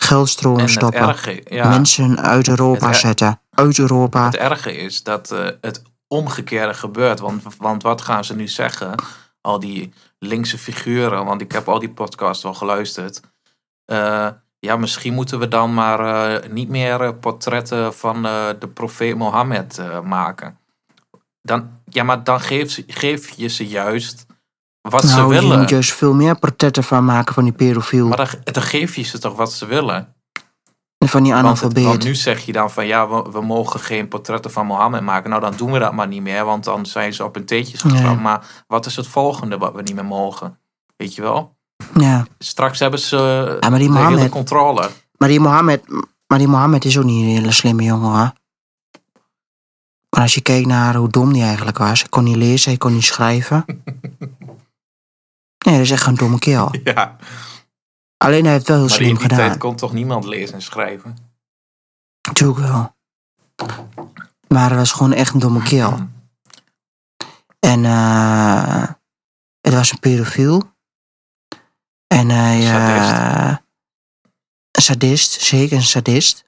Geldstromen stoppen. Erge, ja. Mensen uit Europa het zetten. Er, uit Europa. Het erge is dat uh, het omgekeerde gebeurt. Want, want wat gaan ze nu zeggen? Al die linkse figuren, want ik heb al die podcasts wel geluisterd. Uh, ja, misschien moeten we dan maar uh, niet meer uh, portretten van uh, de profeet Mohammed uh, maken. Dan, ja, maar dan geef, geef je ze juist wat nou, ze willen. Je moet juist veel meer portretten van maken van die pedofiel. Maar dan, dan geef je ze toch wat ze willen. En van die analfabeet. Want, want nu zeg je dan van ja, we, we mogen geen portretten van Mohammed maken. Nou, dan doen we dat maar niet meer, want dan zijn ze op hun teentjes getrapt. Nee. Maar wat is het volgende wat we niet meer mogen? Weet je wel? Ja. Straks hebben ze ja, maar die Mohammed, de hele controle. Maar die, Mohammed, maar die Mohammed is ook niet een hele slimme jongen, hoor. Maar als je kijkt naar hoe dom die eigenlijk was. Hij kon niet lezen, hij kon niet schrijven. Nee, dat is echt een domme kerel. Ja. Alleen hij heeft wel heel slim gedaan. Maar in die tijd kon toch niemand lezen en schrijven? Natuurlijk wel. Maar hij was gewoon echt een domme kerel. En uh, het was een pedofiel. En hij... Uh, sadist. Sadist, zeker een sadist.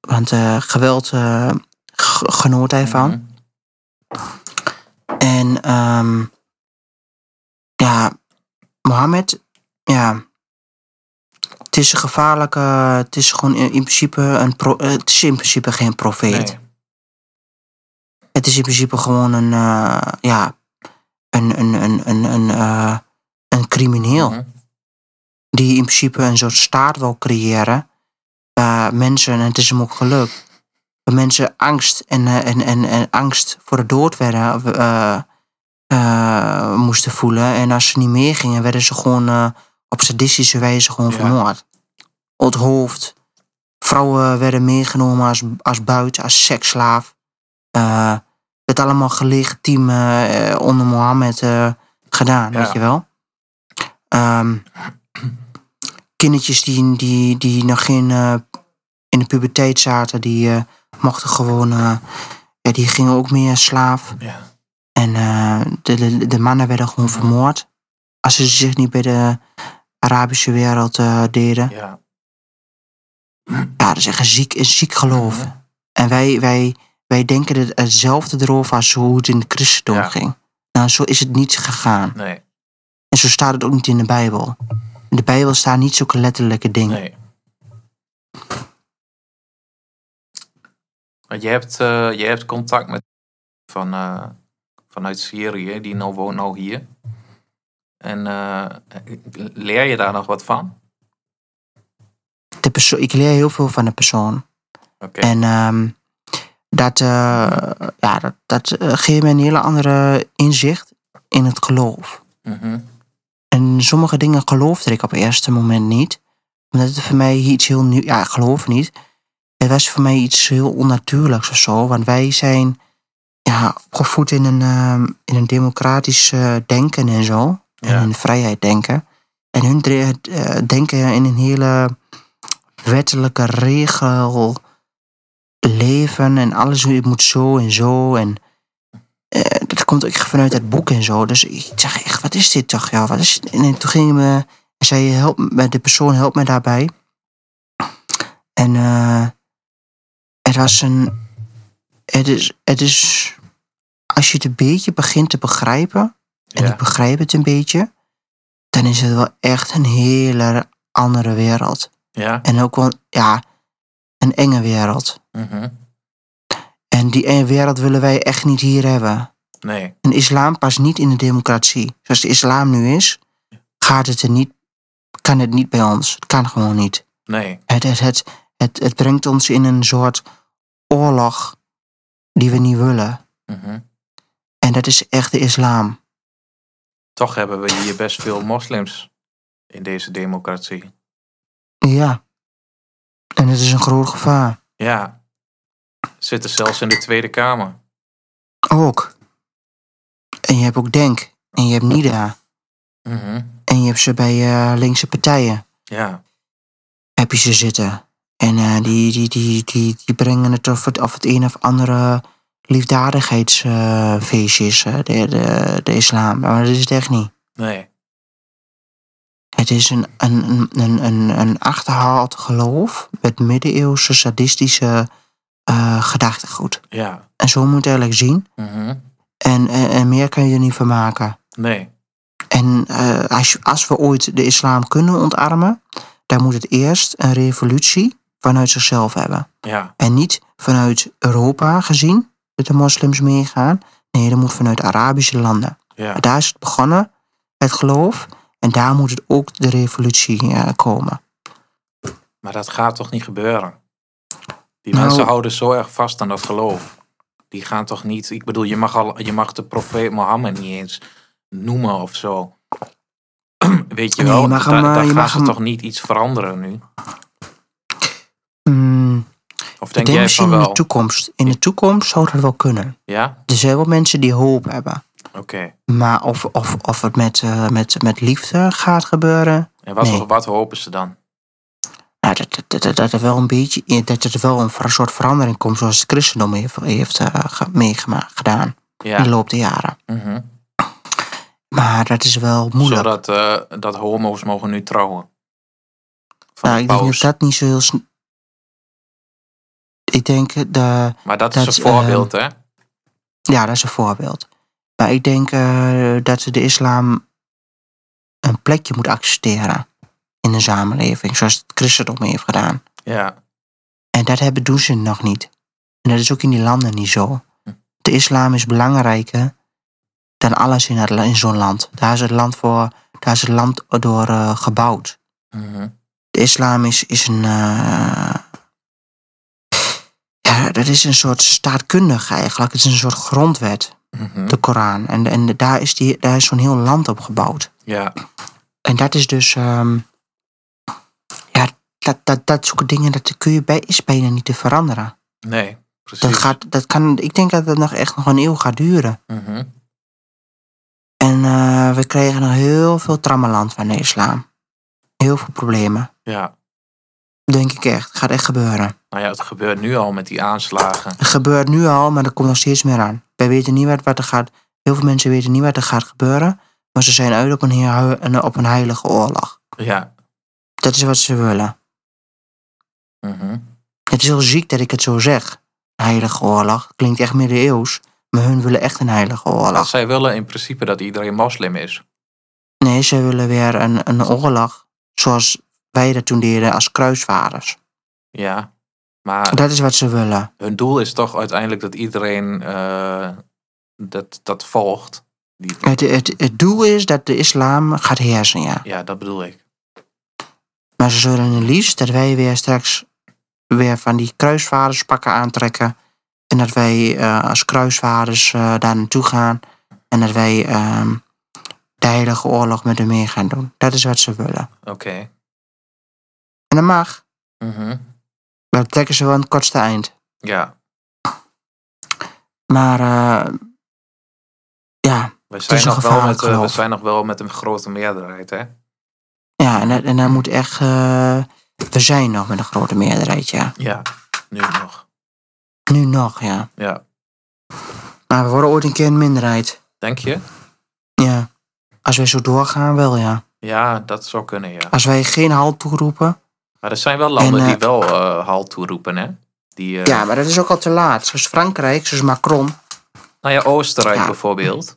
Want uh, geweld uh, g- genoot hij van. Mm-hmm. En um, ja, Mohammed, ja... Het is een gevaarlijke... Het is gewoon in principe, een pro, het is in principe geen profeet. Nee. Het is in principe gewoon een... Uh, ja... Een, een, een, een, een, uh, een crimineel. Mm-hmm. Die in principe een soort staat wil creëren. Waar mensen... En het is hem ook gelukt. Waar mensen angst en, en, en, en angst voor de dood werden... Uh, uh, moesten voelen. En als ze niet meer gingen, werden ze gewoon... Uh, op sadistische wijze gewoon ja. vermoord. Het hoofd. Vrouwen werden meegenomen als, als buit, als seksslaaf. Uh, het allemaal gelegitiem uh, onder Mohammed uh, gedaan, ja. weet je wel. Um, kindertjes die, die, die nog geen, uh, in de puberteit zaten, die uh, mochten gewoon... Uh, ja, die gingen ook meer slaaf. Ja. En uh, de, de, de mannen werden gewoon vermoord. Als ze zich niet bij de... Arabische wereld uh, deden. Ja. ja, dat is echt een ziek, een ziek geloof. Ja. En wij, wij, wij denken het, hetzelfde erover als hoe het in de christendom ja. ging. Nou, zo is het niet gegaan. Nee. En zo staat het ook niet in de Bijbel. In de Bijbel staan niet zulke letterlijke dingen. Nee. Want je hebt, eh, je hebt contact met van, eh, vanuit Syrië, die nou woont nou hier. En eh, leer je daar nog wat van? De perso- ik leer heel veel van de persoon. Oké. En um, dat, uh, ja, dat, dat geeft me een hele andere inzicht in het geloof. Mm-hmm. En sommige dingen geloofde ik op het eerste moment niet. Omdat het voor mij iets heel nieuw... Ja, geloof niet. Het was voor mij iets heel onnatuurlijks of zo. Want wij zijn ja, opgevoed in een, uh, in een democratisch uh, denken en zo. Ja. En in vrijheid denken. En hun uh, denken in een hele wettelijke regel leven. En alles moet zo en zo. En uh, dat komt ook vanuit het boek en zo. Dus ik dacht echt, wat is dit toch? Ja, wat is dit? En toen ging me... En zei, help me, de persoon helpt mij daarbij. En uh, het was een... Het is, het is... Als je het een beetje begint te begrijpen... En ja. Ik begrijp het een beetje... Dan is het wel echt een hele andere wereld. Ja. En ook wel, ja... Een enge wereld. Mm-hmm. En die enge wereld willen wij echt niet hier hebben. Nee. Een islam past niet in de democratie. Zoals de islam nu is... Gaat het er niet... Kan het niet bij ons. Het kan gewoon niet. Nee. Het, het, het, het, het brengt ons in een soort oorlog die we niet willen. Mm-hmm. En dat is echt de islam. Toch hebben we hier best veel moslims in deze democratie. Ja. En het is een groot gevaar. Ja. Zitten zelfs in de Tweede Kamer. Ook. En je hebt ook Denk. En je hebt Nida. Mm-hmm. En je hebt ze bij uh, linkse partijen. Ja. Heb je ze zitten. En uh, die, die, die, die, die brengen het of het, of het een of andere liefdadigheidsfeestje is, uh, de, de, de islam. Maar dat is het echt niet. Nee. Het is een, een, een, een, een achterhaald geloof met middeleeuwse sadistische uh, gedachtegoed. Ja. En zo moet je het eigenlijk zien. Mm-hmm. En, en, en meer kan je er niet van maken. Nee. En uh, als, je, als we ooit de islam kunnen ontarmen... dan moet het eerst een revolutie vanuit zichzelf hebben. Ja. En niet vanuit Europa gezien dat de moslims meegaan. Nee, dat moet vanuit Arabische landen. Ja. Daar is het begonnen, het geloof. En daar moet het ook de revolutie uh, komen. Maar dat gaat toch niet gebeuren? Die nou, mensen houden zo erg vast aan dat geloof. Die gaan toch niet... Ik bedoel, je mag, al, je mag de profeet Mohammed niet eens... noemen of zo. Weet je wel, nee, daar da- da- gaan ze hem... toch niet iets veranderen nu? Mm, of denk jij van wel? In de toekomst. In de toekomst zou dat wel kunnen. Ja? Er zijn wel mensen die hoop hebben. Oké. Okay. Maar of, of, of het met, uh, met, met liefde gaat gebeuren... En wat, nee. Wat hopen ze dan? Nou, dat, dat, dat, dat er wel een beetje... Dat er wel een soort verandering komt... zoals het christendom heeft, heeft uh, meegemaakt, gedaan. Ja. In de loop der jaren. Mm-hmm. Maar dat is wel moeilijk. Zodat uh, dat homo's mogen nu trouwen. Van nou, de ik paus. Denk dat dat niet zo heel... Sn- ik denk dat... Maar dat, dat is een voorbeeld, uh, hè? Ja, dat is een voorbeeld. Maar ik denk uh, dat de islam een plekje moet accepteren in de samenleving. Zoals het christendom heeft gedaan. Ja. En dat hebben doen ze nog niet. En dat is ook in die landen niet zo. De islam is belangrijker... dan alles in, het, in zo'n land. Daar is het land, voor, daar is het land door uh, gebouwd. Mm-hmm. De islam is, is een... Uh, ja, dat is een soort staatkundig eigenlijk. Het is een soort grondwet. Mm-hmm. De Koran. En, en daar, is die, daar is zo'n heel land op gebouwd. Ja. En dat is dus... Um, ja, dat, dat, dat soort dingen... dat kun je bij, is bijna niet te veranderen. Nee, precies. Dat gaat, dat kan, ik denk dat het nog echt nog een eeuw gaat duren. Mm-hmm. En uh, we kregen nog heel veel trammeland van de islam. Heel veel problemen. Ja. Denk ik echt. Het gaat echt gebeuren. Nou ja, het gebeurt nu al met die aanslagen. Het gebeurt nu al, maar er komt nog steeds meer aan. Wij weten niet wat, wat er gaat... Heel veel mensen weten niet wat er gaat gebeuren. Maar ze zijn uit op een, heer, op een heilige oorlog. Ja. Dat is wat ze willen. Mm-hmm. Het is heel ziek dat ik het zo zeg. Heilige oorlog. Klinkt echt middeleeuws. Maar hun willen echt een heilige oorlog. Want zij willen in principe dat iedereen moslim is. Nee, zij willen weer een, een oorlog. Zoals wij dat toen deden als kruisvaarders. Ja. Maar dat is wat ze willen. Hun doel is toch uiteindelijk dat iedereen uh, dat, dat volgt. Die... Het, het, het doel is dat de islam gaat heersen, ja. Ja, dat bedoel ik. Maar ze zullen het liefst dat wij weer straks weer van die kruisvaarderspakken aantrekken. En dat wij uh, als kruisvaarders uh, daar naartoe gaan. En dat wij uh, de heilige oorlog met hem mee gaan doen. Dat is wat ze willen. Oké. Okay. En dat mag. Mhm. Maar dat trekken ze wel aan het kortste eind. Ja. Maar, uh, ja. We zijn, nog wel met, uh, we zijn nog wel met een grote meerderheid, hè? Ja, en, en daar moet echt... Uh, we zijn nog met een grote meerderheid, ja. Ja, nu nog. Nu nog, ja. Ja. Maar we worden ooit een keer een minderheid. Denk je? Ja. Als wij zo doorgaan, wel, ja. Ja, dat zou kunnen, ja. Als wij geen halt toeroepen... Maar er zijn wel landen en, uh, die wel uh, halt toeroepen, hè? Die, uh... Ja, maar dat is ook al te laat. Zoals Frankrijk, zoals Macron. Nou ja, Oostenrijk ja. bijvoorbeeld.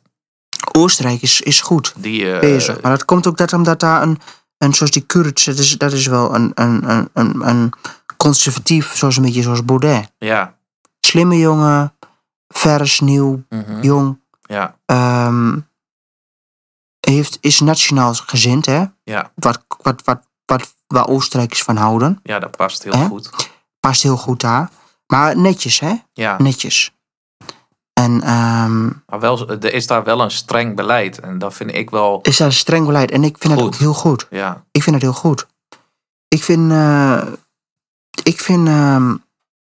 Oostenrijk is, is goed die, uh, bezig. Maar dat komt ook dat omdat daar een... een zoals die Kurds, dat is, dat is wel een, een, een, een, een conservatief... zoals een beetje zoals Baudet. Ja. Slimme jongen. Vers, nieuw, mm-hmm. jong. Ja. Um, heeft, is nationaal gezind, hè? Ja. Wat... wat, wat Wat, waar Oostenrijkers van houden. Ja, dat past heel hè? goed. Past heel goed daar. Maar netjes, hè? Ja. Netjes. En, um, maar wel, er is daar wel een streng beleid. En dat vind ik wel... Is daar een streng beleid. En ik vind goed. dat ook heel goed. Ja. Ik vind dat heel goed. Ik vind... Uh, ik vind... Uh,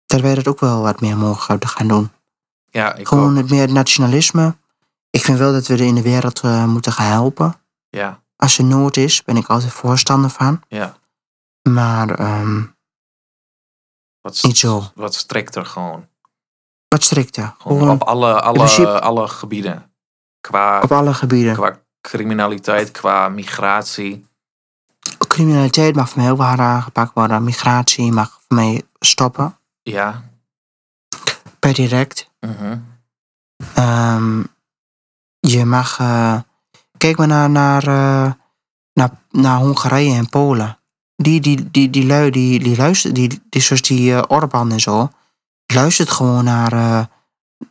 dat wij dat ook wel wat meer mogen gaan doen. Ja, ik Gewoon ook. het meer nationalisme. Ik vind wel dat we er in de wereld uh, moeten gaan helpen. Ja. Als er nood is, ben ik altijd voorstander van. Ja. Maar um, wat st- niet zo. Wat strikter gewoon. Wat strikter. Gewoon gewoon op alle, alle, principe, alle gebieden. Qua, op alle gebieden. Qua criminaliteit, qua migratie. Criminaliteit mag voor mij ook wel hard aangepakt worden. Migratie mag voor mij stoppen. Ja. Per direct. Uh-huh. Um, je mag... Uh, Kijk maar naar, naar, uh, naar, naar Hongarije en Polen. Die, die, die, die lui, die, die luistert, die, die, zoals die uh, Orbán en zo, luistert gewoon naar, uh,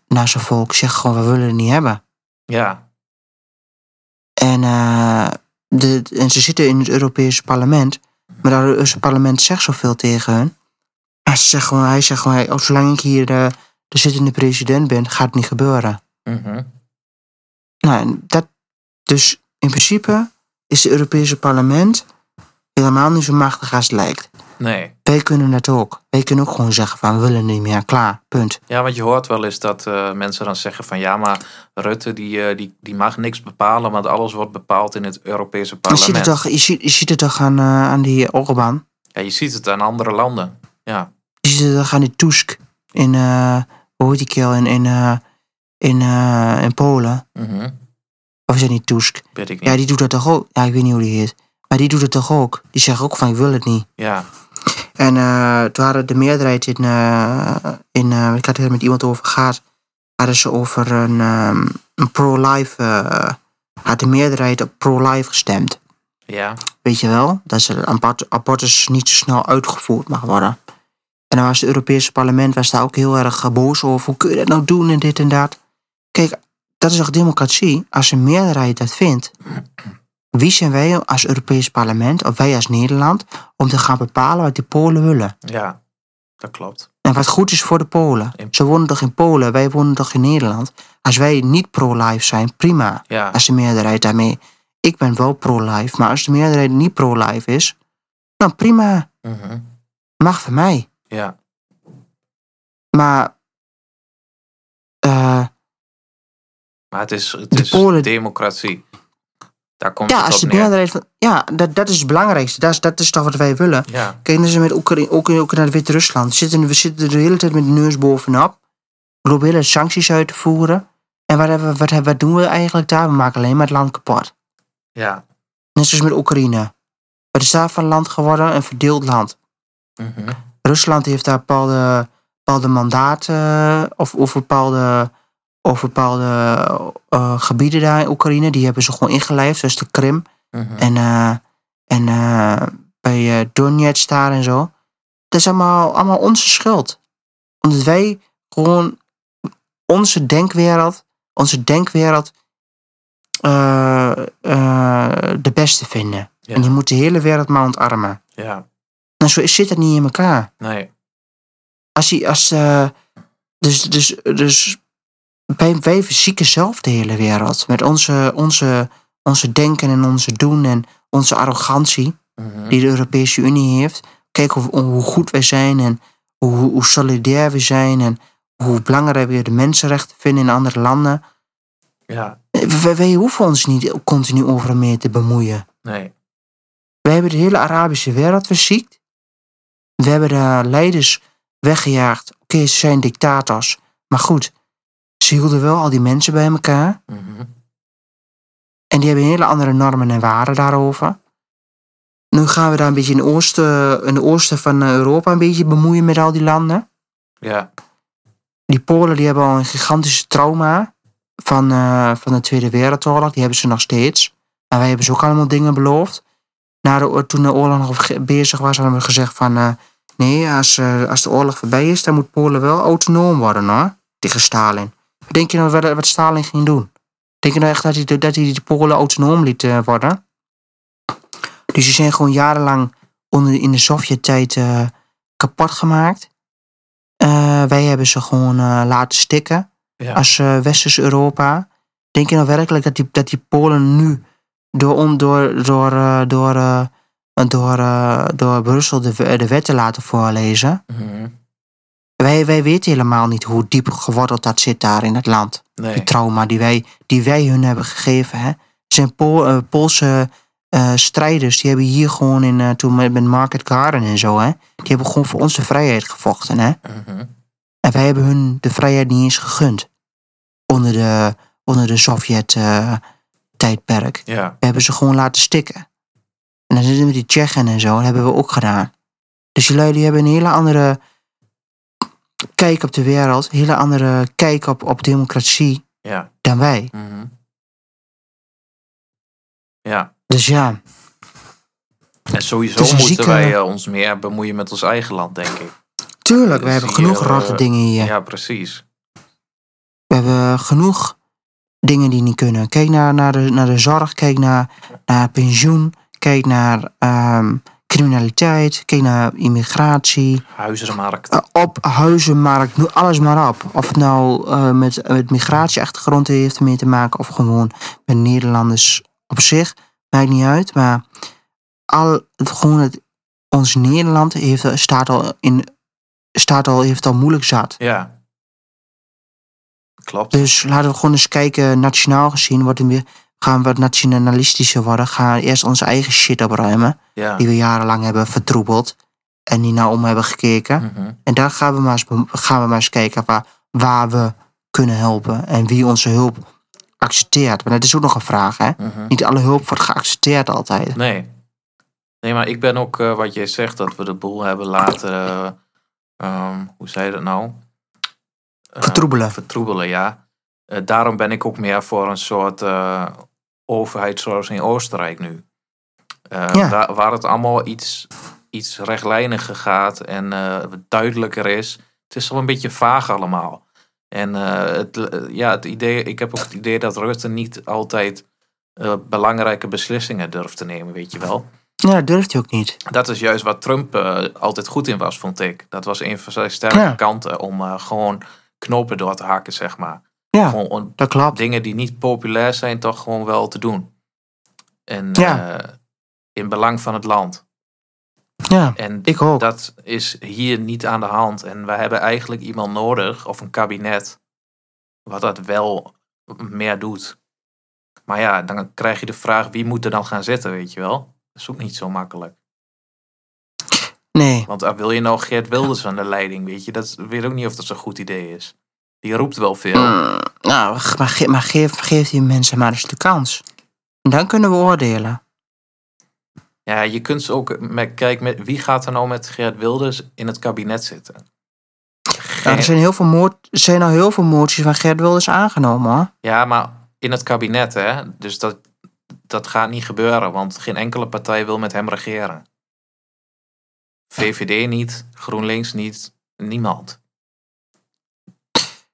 naar zijn volk. Zegt gewoon, we willen het niet hebben. Ja. En, uh, de, en ze zitten in het Europese parlement, maar dat Europese parlement zegt zoveel tegen hun. Maar ze zegt gewoon, hij zegt gewoon, oh, zolang ik hier de, de zittende president ben, gaat het niet gebeuren. Mm-hmm. Nou, dat... Dus in principe is het Europese parlement helemaal niet zo machtig als het lijkt. Nee. Wij kunnen dat ook. Wij kunnen ook gewoon zeggen van, we willen niet meer. Klaar, punt. Ja, want je hoort wel eens dat uh, mensen dan zeggen van... ja, maar Rutte die, uh, die, die mag niks bepalen, want alles wordt bepaald in het Europese parlement. Je ziet het toch, je ziet, je ziet het toch aan, uh, aan die Orbán? Ja, je ziet het aan andere landen, ja. Je ziet het toch aan die Tusk in, uh, hoe heet die kerel, in, in, uh, in, uh, in Polen. Mhm. Of is dat niet Tusk? Weet ik niet. Ja, die doet dat toch ook. Ja, ik weet niet hoe die heet. Maar die doet het toch ook. Die zegt ook van, ik wil het niet. Ja. En uh, toen hadden de meerderheid in... Uh, in uh, ik had het er met iemand over gehad. Hadden ze over een, um, een pro-life... Uh, had de meerderheid op pro-life gestemd. Ja. Weet je wel? Dat een abortus niet zo snel uitgevoerd mag worden. En dan was het Europese parlement... was daar ook heel erg boos over. Hoe kun je dat nou doen en dit en dat? Kijk... Dat is toch democratie? Als een meerderheid dat vindt, wie zijn wij als Europees parlement, of wij als Nederland, om te gaan bepalen wat de Polen willen? Ja, dat klopt. En wat goed is voor de Polen. In... Ze wonen toch in Polen, wij wonen toch in Nederland. Als wij niet pro-life zijn, prima. Ja. Als de meerderheid daarmee... Ik ben wel pro-life, maar als de meerderheid niet pro-life is, dan prima. Mm-hmm. Mag voor mij. Ja. Maar... Uh, Maar het is, het is de Polen, democratie. Daar komt ja, het als op de meerderheid van, ja, dat, dat is het belangrijkste. Dat is, dat is toch wat wij willen. Ja. Kijk, dan zijn we met Oekraïne, ook, ook naar Wit-Rusland. Zitten, we zitten de hele tijd met de neus bovenop. Proberen sancties uit te voeren. En wat, hebben, wat, wat doen we eigenlijk daar? We maken alleen maar het land kapot. Ja. Net zoals met Oekraïne. Wat is daar van land geworden? Een verdeeld land. Mm-hmm. Rusland heeft daar bepaalde, bepaalde mandaten of, of bepaalde... Of bepaalde uh, gebieden daar in Oekraïne. Die hebben ze gewoon ingelijfd. Zoals de Krim. Uh-huh. En, uh, en uh, bij uh, Donetsk daar en zo. is allemaal, allemaal onze schuld. Omdat wij gewoon onze denkwereld, onze denkwereld uh, uh, de beste vinden. Ja. En je moet de hele wereld maar ontarmen. Ja. En zo zit het niet in elkaar. Nee. Als je, als, uh, dus, dus, dus wij, wij verzieken zelf de hele wereld. Met onze, onze, onze denken en onze doen en onze arrogantie mm-hmm. die de Europese Unie heeft. Kijk hoe, hoe goed wij zijn en hoe, hoe solidair we zijn en hoe belangrijk we de mensenrechten vinden in andere landen. Ja. Wij, wij hoeven ons niet continu overal mee te bemoeien. Nee. Wij hebben de hele Arabische wereld verziekt. We hebben de leiders weggejaagd. Oké, okay, ze zijn dictators. Maar goed, ze hielden wel al die mensen bij elkaar. Mm-hmm. En die hebben hele andere normen en waarden daarover. Nu gaan we daar een beetje in, oosten, in de oosten van Europa een beetje bemoeien met al die landen. Ja. Die Polen die hebben al een gigantische trauma van, uh, van de Tweede Wereldoorlog. Die hebben ze nog steeds. Maar wij hebben ze ook allemaal dingen beloofd. Na de, toen de oorlog nog bezig was, hadden we gezegd van... Uh, nee, als, uh, als de oorlog voorbij is, dan moet Polen wel autonoom worden, hoor. Tegen Stalin. Denk je nou wat, wat Stalin ging doen? Denk je nou echt dat hij, dat hij de Polen autonoom liet uh, worden? Dus die zijn gewoon jarenlang onder, in de Sovjet-tijd uh, kapot gemaakt. Uh, wij hebben ze gewoon uh, laten stikken. Ja. Als uh, Westers-Europa. Denk je nou werkelijk dat die, dat die Polen nu... Door, door, door, door, door, door, door Brussel de, de wet te laten voorlezen. Mm-hmm. Wij, wij weten helemaal niet hoe diep geworteld dat zit daar in het land. Nee. Die trauma die wij, die wij hun hebben gegeven. Hè. Zijn Pool, uh, Poolse uh, strijders. Die hebben hier gewoon in, uh, toen met Market Garden en zo. Hè. Die hebben gewoon voor onze vrijheid gevochten. Hè. Mm-hmm. En wij hebben hun de vrijheid niet eens gegund. Onder de, onder de Sovjet... Uh, tijdperk. Ja. We hebben ze gewoon laten stikken. En dan zitten we die Tsjechen en zo. Dat hebben we ook gedaan. Dus die lui die hebben een hele andere kijk op de wereld. Een hele andere kijk op, op democratie. Ja. Dan wij. Mm-hmm. Ja. Dus ja. En sowieso dus moeten zieke... wij uh, ons meer bemoeien met ons eigen land, denk ik. Tuurlijk. Dus we hebben genoeg uh, rotte dingen hier. Ja, precies. We hebben genoeg dingen die niet kunnen. Kijk naar, naar, de, naar de zorg, kijk naar, naar pensioen, kijk naar um, criminaliteit, kijk naar immigratie. Huizenmarkt. Uh, op huizenmarkt, nu alles maar op. Of het nou uh, met, met migratieachtergrond heeft mee te maken of gewoon met Nederlanders op zich, maakt niet uit. Maar al, gewoon het, ons Nederland heeft, staat, al in, staat al, heeft al moeilijk zat. Ja. Klopt. Dus laten we gewoon eens kijken, nationaal gezien, wordt weer, gaan we wat nationalistischer worden. Gaan eerst onze eigen shit opruimen, ja. Die we jarenlang hebben vertroebeld en die naar om hebben gekeken. Mm-hmm. En daar gaan we maar eens, gaan we maar eens kijken waar, waar we kunnen helpen en wie onze hulp accepteert. Maar dat is ook nog een vraag, hè? Mm-hmm. Niet alle hulp wordt geaccepteerd altijd. Nee, nee maar ik ben ook, uh, wat jij zegt, dat we de boel hebben laten, uh, um, hoe zei je dat nou? Vertroebelen. Uh, vertroebelen, ja. Uh, daarom ben ik ook meer voor een soort uh, overheid zoals in Oostenrijk nu. Uh, ja. da- waar het allemaal iets, iets rechtlijniger gaat en uh, duidelijker is. Het is wel een beetje vaag allemaal. En uh, het, uh, ja, het idee, ik heb ook het idee dat Rutte niet altijd uh, belangrijke beslissingen durft te nemen, weet je wel. Ja, dat durft hij ook niet. Dat is juist waar Trump uh, altijd goed in was, vond ik. Dat was een van zijn sterke ja. kanten om uh, gewoon... knopen door te hakken, zeg maar. Ja, gewoon on- dat klopt. Dingen die niet populair zijn, toch gewoon wel te doen. En ja. uh, in belang van het land. Ja, en ik ook. Dat is hier niet aan de hand. En we hebben eigenlijk iemand nodig, of een kabinet, wat dat wel meer doet. Maar ja, dan krijg je de vraag, wie moet er dan gaan zitten, weet je wel? Dat is ook niet zo makkelijk. Nee. Want wil je nou Geert Wilders aan de leiding, weet je? Dat weet ook niet of dat zo'n goed idee is. Die roept wel veel. Mm, nou, maar, ge- maar geef, geef die mensen maar eens de kans. En dan kunnen we oordelen. Ja, je kunt ze ook... Met, kijk, met, wie gaat er nou met Geert Wilders in het kabinet zitten? Geert... Nou, er zijn, heel veel moord, er zijn al heel veel moties van Geert Wilders aangenomen, hoor. Ja, maar in het kabinet, hè? Dus dat, dat gaat niet gebeuren, want geen enkele partij wil met hem regeren. V V D niet, GroenLinks niet, niemand.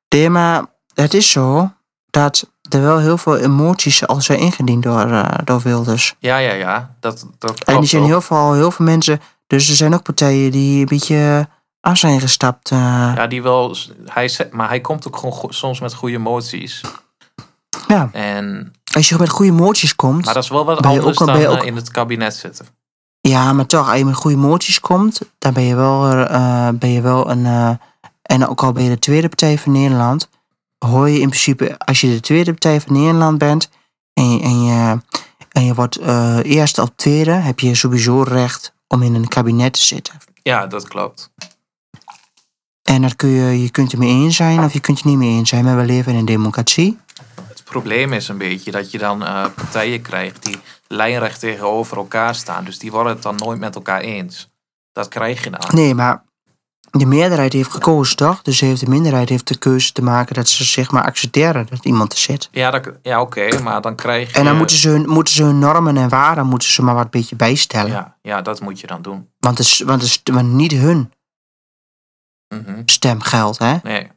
Nee, maar het is zo dat er wel heel veel emoties al zijn ingediend door, uh, door Wilders. Ja, ja, ja. Dat, dat en er zijn heel veel, heel veel mensen... Dus er zijn ook partijen die een beetje af zijn gestapt. Uh. Ja, die wel... Hij, maar hij komt ook gewoon go- soms met goede emoties. Ja. En... Als je met goede moties komt... Maar dat is wel wat anders ook, dan ook... in het kabinet zitten. Ja, maar toch, als je met goede moties komt... dan ben je wel, uh, ben je wel een... Uh, en ook al ben je de Tweede Partij van Nederland... hoor je in principe... als je de Tweede Partij van Nederland bent... en je, en je, en je wordt uh, eerste of tweede... heb je sowieso recht om in een kabinet te zitten. Ja, dat klopt. En dat kun je, je kunt er mee eens zijn... of je kunt er niet mee eens zijn... maar we leven in een democratie... Het probleem is een beetje dat je dan uh, partijen krijgt die lijnrecht tegenover elkaar staan. Dus die worden het dan nooit met elkaar eens. Dat krijg je dan. Nee, maar de meerderheid heeft gekozen, toch? Dus heeft de minderheid heeft de keuze te maken dat ze zeg maar accepteren dat iemand er zit. Ja, dat, ja oké, okay, maar dan krijg je... En dan moeten ze, hun, moeten ze hun normen en waarden moeten ze maar wat beetje bijstellen. Ja, ja, dat moet je dan doen. Want het is, want het is want niet hun mm-hmm. stem geldt, hè? Nee.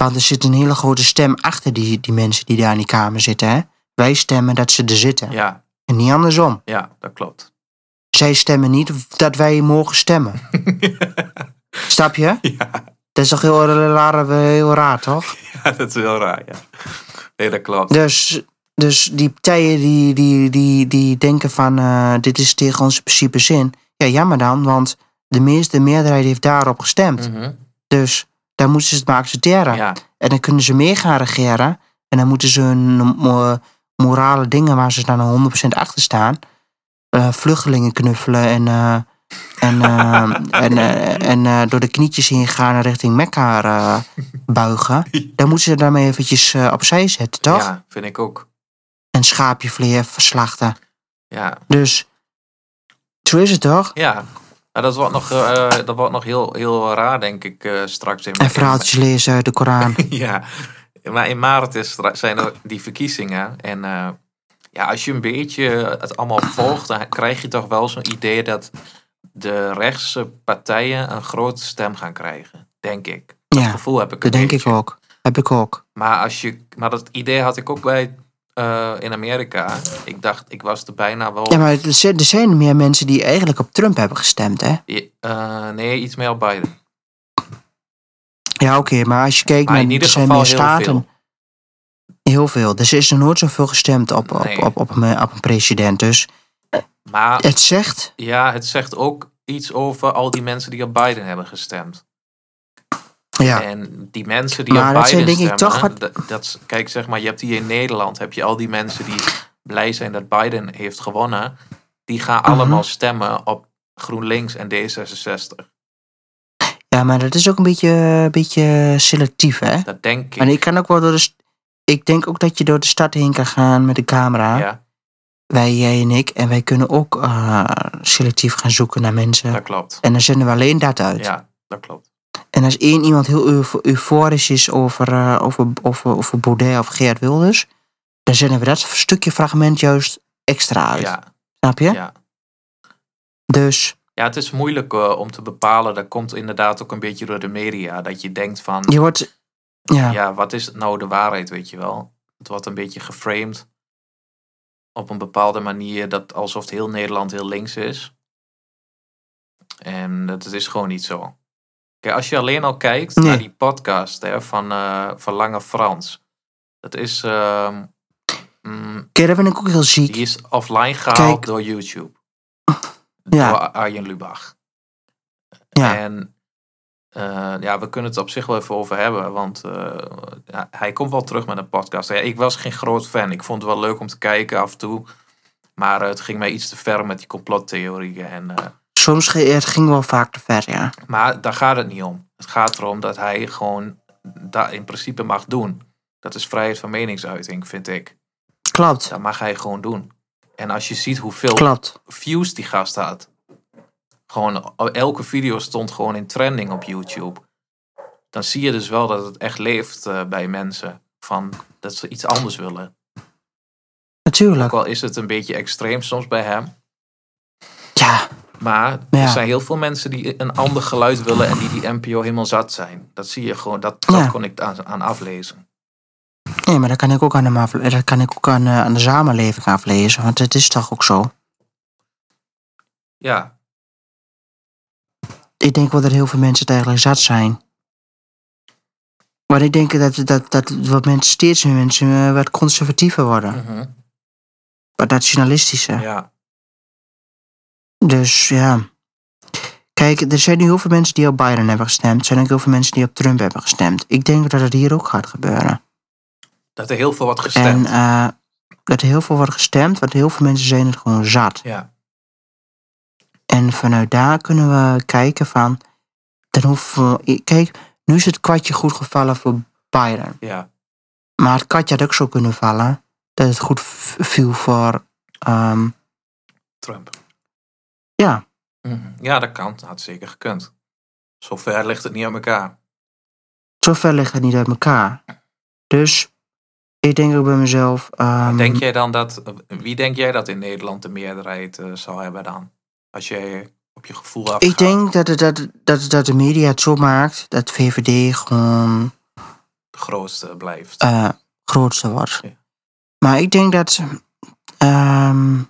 Want er zit een hele grote stem achter die, die mensen die daar in die kamer zitten. Hè? Wij stemmen dat ze er zitten. Ja. En niet andersom. Ja, dat klopt. Zij stemmen niet dat wij mogen stemmen. Snap je? Ja. Dat is toch heel, heel, heel raar, toch? Ja, dat is heel raar, ja. Nee, dat klopt. Dus, dus die partijen die, die, die, die denken van... Uh, dit is tegen onze principes in. Ja, jammer dan, want de, meest, de meerderheid heeft daarop gestemd. Mm-hmm. Dus... dan moeten ze het maar accepteren. Ja. En dan kunnen ze meer gaan regeren. En dan moeten ze hun mo- morale dingen... waar ze dan honderd procent achter staan... Uh, vluchtelingen knuffelen... en, uh, en, uh, en, uh, en uh, door de knietjes heen gaan... en richting Mekka uh, buigen. Dan moeten ze daarmee eventjes uh, opzij zetten, toch? Ja, vind ik ook. En schaapjevleer verslachten. Ja. Dus, zo is het toch? Ja. Nou, dat wordt nog, uh, dat wordt nog heel, heel raar, denk ik, uh, straks. In en verhaaltjes in... lezen uit de Koran. Ja, maar in maart is, zijn er die verkiezingen. En uh, ja, als je een beetje het allemaal volgt... dan krijg je toch wel zo'n idee dat de rechtse partijen... een grote stem gaan krijgen, denk ik. Dat ja, gevoel heb ik dat denk beetje. ik ook. Heb ik ook. Maar, als je, maar dat idee had ik ook bij... Uh, in Amerika. Ik dacht, ik was er bijna wel... Ja, maar er zijn meer mensen die eigenlijk op Trump hebben gestemd, hè? Ja, uh, nee, iets meer op Biden. Ja, oké, okay, maar als je kijkt... Maar in ieder geval heel staten, veel. Heel veel. Dus er is er nooit zoveel gestemd op, op, nee. op, op, op, een, op een president, dus... Maar... Het zegt... Ja, het zegt ook iets over al die mensen die op Biden hebben gestemd. Ja. En die mensen die maar op Biden zijn, stemmen, toch wat... dat, dat, kijk zeg maar, je hebt hier in Nederland, heb je al die mensen die blij zijn dat Biden heeft gewonnen, die gaan mm-hmm. allemaal stemmen op GroenLinks en D zesenzestig. Ja, maar dat is ook een beetje, een beetje selectief, hè? Dat denk ik. En ik, kan ook wel door de, ik denk ook dat je door de stad heen kan gaan met de camera. Ja. Wij, jij en ik, en wij kunnen ook uh, selectief gaan zoeken naar mensen. Dat klopt. En dan zenden we alleen dat uit. Ja, dat klopt. En als één iemand heel euf- euforisch is over, uh, over, over, over Baudet of Geert Wilders... dan zetten we dat stukje fragment juist extra uit. Ja. Snap je? Ja. Dus... Ja, het is moeilijk uh, om te bepalen. Dat komt inderdaad ook een beetje door de media. Dat je denkt van... Je wordt... Ja, ja wat is nou de waarheid, weet je wel? Het wordt een beetje geframed op een bepaalde manier... dat alsof heel Nederland heel links is. En dat is gewoon niet zo. Kijk, als je alleen al kijkt nee. naar die podcast hè, van, uh, van Lange Frans. Dat is... Uh, mm, Kijk, dat vind ik ook heel ziek. Die is offline gehaald Kijk. door YouTube. Ja. Door Arjen Lubach. Ja. En uh, ja, we kunnen het op zich wel even over hebben. Want uh, hij komt wel terug met een podcast. Ja, ik was geen groot fan. Ik vond het wel leuk om te kijken af en toe. Maar uh, het ging mij iets te ver met die complottheorieën en... Uh, Soms ging het wel vaak te ver, ja. Maar daar gaat het niet om. Het gaat erom dat hij gewoon dat in principe mag doen. Dat is vrijheid van meningsuiting, vind ik. Klopt. Dat mag hij gewoon doen. En als je ziet hoeveel Klopt. views die gast had. Gewoon elke video stond gewoon in trending op YouTube. Dan zie je dus wel dat het echt leeft uh, bij mensen. Van dat ze iets anders willen. Natuurlijk. Ook al is het een beetje extreem soms bij hem. Ja. Maar ja. er zijn heel veel mensen die een ander geluid willen en die die N P O helemaal zat zijn. Dat zie je gewoon, dat, dat ja. kon ik aan, aan aflezen. Nee, maar dat kan ik ook aan de, dat kan ik ook aan, uh, aan de samenleving aflezen, want het is toch ook zo? Ja. Ik denk wel dat heel veel mensen het eigenlijk zat zijn. Maar ik denk dat, dat, dat wat mensen steeds meer mensen uh, wat conservatiever worden. Uh-huh. Wat nationalistischer. Ja. Dus ja. Kijk, er zijn nu heel veel mensen die op Biden hebben gestemd. Er zijn ook heel veel mensen die op Trump hebben gestemd. Ik denk dat het hier ook gaat gebeuren. Dat er heel veel wordt gestemd. En uh, dat er heel veel wordt gestemd, want heel veel mensen zijn het gewoon zat. Ja. En vanuit daar kunnen we kijken van... Dan hoeven we, kijk, nu is het kwartje goed gevallen voor Biden. Ja. Maar het kwartje had ook zo kunnen vallen... dat het goed viel voor... Um, Trump. Ja. Mm-hmm. Ja, dat kan. Dat had zeker gekund. Zover ligt het niet uit elkaar. Zover ligt het niet uit elkaar. Dus ik denk ook bij mezelf... Um, denk jij dan dat, wie denk jij dat in Nederland de meerderheid uh, zou hebben dan? Als jij op je gevoel afgaat. Ik denk dat, dat, dat, dat de media het zo maakt dat V V D gewoon... de grootste blijft. Uh, grootste wordt. Ja. Maar ik denk dat... Um,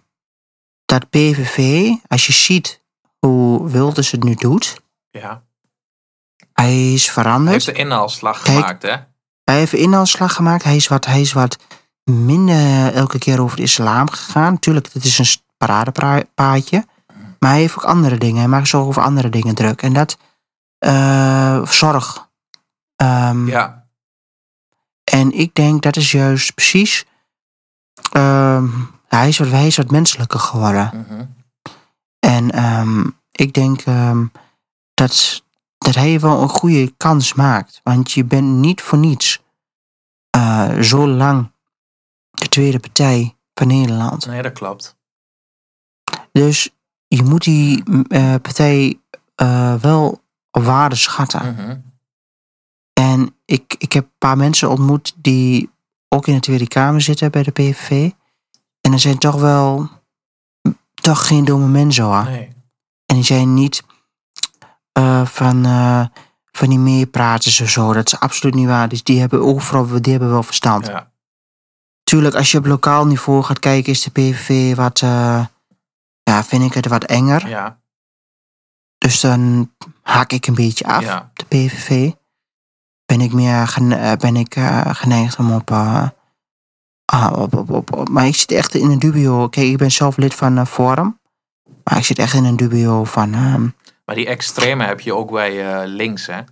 dat P V V, als je ziet hoe Wilders het nu doet... Ja. Hij is veranderd. Hij heeft de inhaalslag Kijk, gemaakt, hè? Hij heeft een inhaalslag gemaakt. Hij is wat, hij is wat minder elke keer over de islam gegaan. Tuurlijk, dat is een paradepaadje. Maar hij heeft ook andere dingen. Hij maakt zich over andere dingen druk. En dat... Uh, zorg. Um, ja. En ik denk, dat is juist precies... Um, hij, is wat, hij is wat menselijker geworden. Uh-huh. En um, ik denk um, dat, dat hij wel een goede kans maakt. Want je bent niet voor niets uh, zo lang de tweede partij van Nederland. Nee, dat klopt. Dus... je moet die uh, partij uh, wel op waarde schatten. Uh-huh. En ik, ik heb een paar mensen ontmoet die ook in de Tweede Kamer zitten bij de P V V. En er zijn toch wel toch geen domme mensen hoor. Nee. En die zijn niet uh, van, uh, van die meerpraters of zo. Dat is absoluut niet waar. Dus die hebben overal, die hebben wel verstand. Ja. Tuurlijk, als je op lokaal niveau gaat kijken, is de P V V wat... Uh, ja, vind ik het wat enger. Ja. Dus dan haak ik een beetje af, ja. de P V V. Ben ik meer gene- ben ik, uh, geneigd om op, uh, uh, op, op, op, op... Maar ik zit echt in een dubio. Kijk, ik ben zelf lid van uh, Forum. Maar ik zit echt in een dubio van... Uh, maar die extreme heb je ook bij uh, links, hè?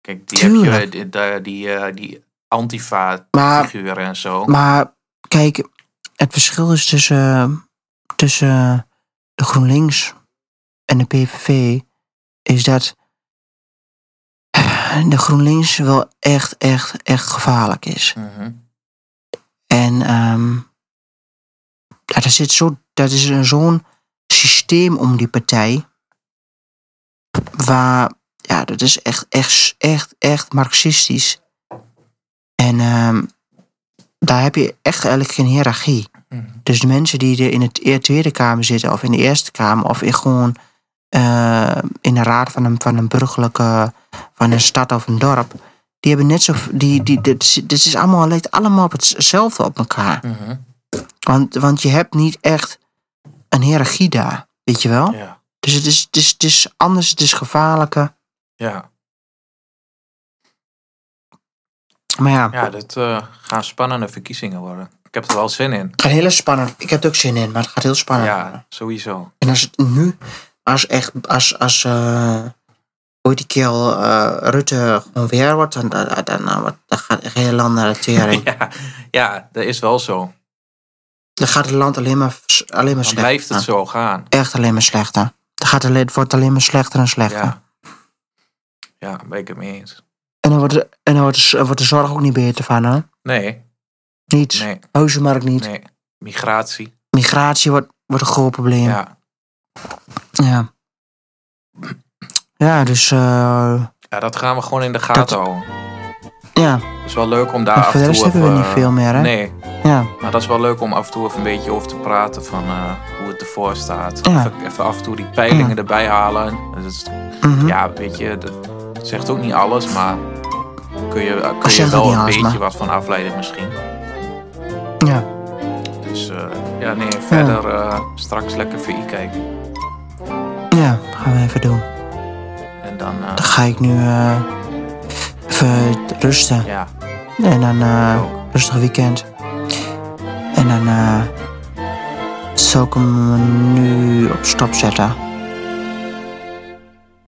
Kijk, die tuurlijk. Heb je... Die, die, uh, die antifa-figuren en zo. Maar kijk, het verschil is tussen... Uh, tussen de GroenLinks en de P V V is dat de GroenLinks wel echt, echt, echt gevaarlijk is. Uh-huh. En um, dat zit zo, dat is een zo'n systeem om die partij waar, ja, dat is echt, echt, echt, echt marxistisch. En um, daar heb je echt eigenlijk geen hiërarchie. Dus de mensen die in de Tweede Kamer zitten... of in de Eerste Kamer... of in gewoon uh, in de raad van een, van een burgerlijke... van een stad of een dorp... die hebben net zo... Die, die, dit, dit is allemaal, lijkt allemaal op hetzelfde op elkaar. Uh-huh. Want, want je hebt niet echt een hiërarchie daar. Weet je wel? Ja. Dus het is, het, is, het is anders, het is gevaarlijker. Ja. Maar ja... Ja, dit uh, gaan spannende verkiezingen worden... Ik heb er wel zin in. Het gaat heel spannend. Ik heb er ook zin in, maar het gaat heel spannend. Ja, sowieso. En als het nu, als echt, als, als uh, ooit die keer uh, Rutte gewoon weer wordt, dan, dan, dan, dan, dan gaat het hele land naar de tering. ja, ja, dat is wel zo. Dan gaat het land alleen maar, alleen maar slechter. Blijft het zo gaan. Echt alleen maar slechter. Dan gaat het, het wordt alleen maar slechter en slechter. Ja, ja ben ik het mee eens. En dan wordt de, en dan wordt de, wordt de zorg ook niet beter van, hè? Nee. Niets. Nee. Huizenmarkt niet. Nee. Migratie. Migratie wordt, wordt een groot probleem. Ja. Ja. Ja, dus... Uh, ja, dat gaan we gewoon in de gaten dat, houden. Ja. Het is wel leuk om daar maar af en toe... Voor de rest hebben we uh, niet veel meer, hè? Nee. Ja. Maar dat is wel leuk om af en toe even een beetje over te praten van uh, hoe het ervoor staat. Ja. Even, even af en toe die peilingen mm. erbij halen. Dus, mm-hmm. Ja, weet je, dat zegt ook niet alles, maar kun je, uh, kun je wel een beetje maar. wat van afleiden misschien. Ja. Dus uh, ja, nee, verder ja. Uh, straks lekker V I kijken. Ja, gaan we even doen. En dan, uh, dan ga ik nu uh, even rusten. Ja. En dan uh, rustig weekend. En dan uh, zal ik hem nu op stop zetten.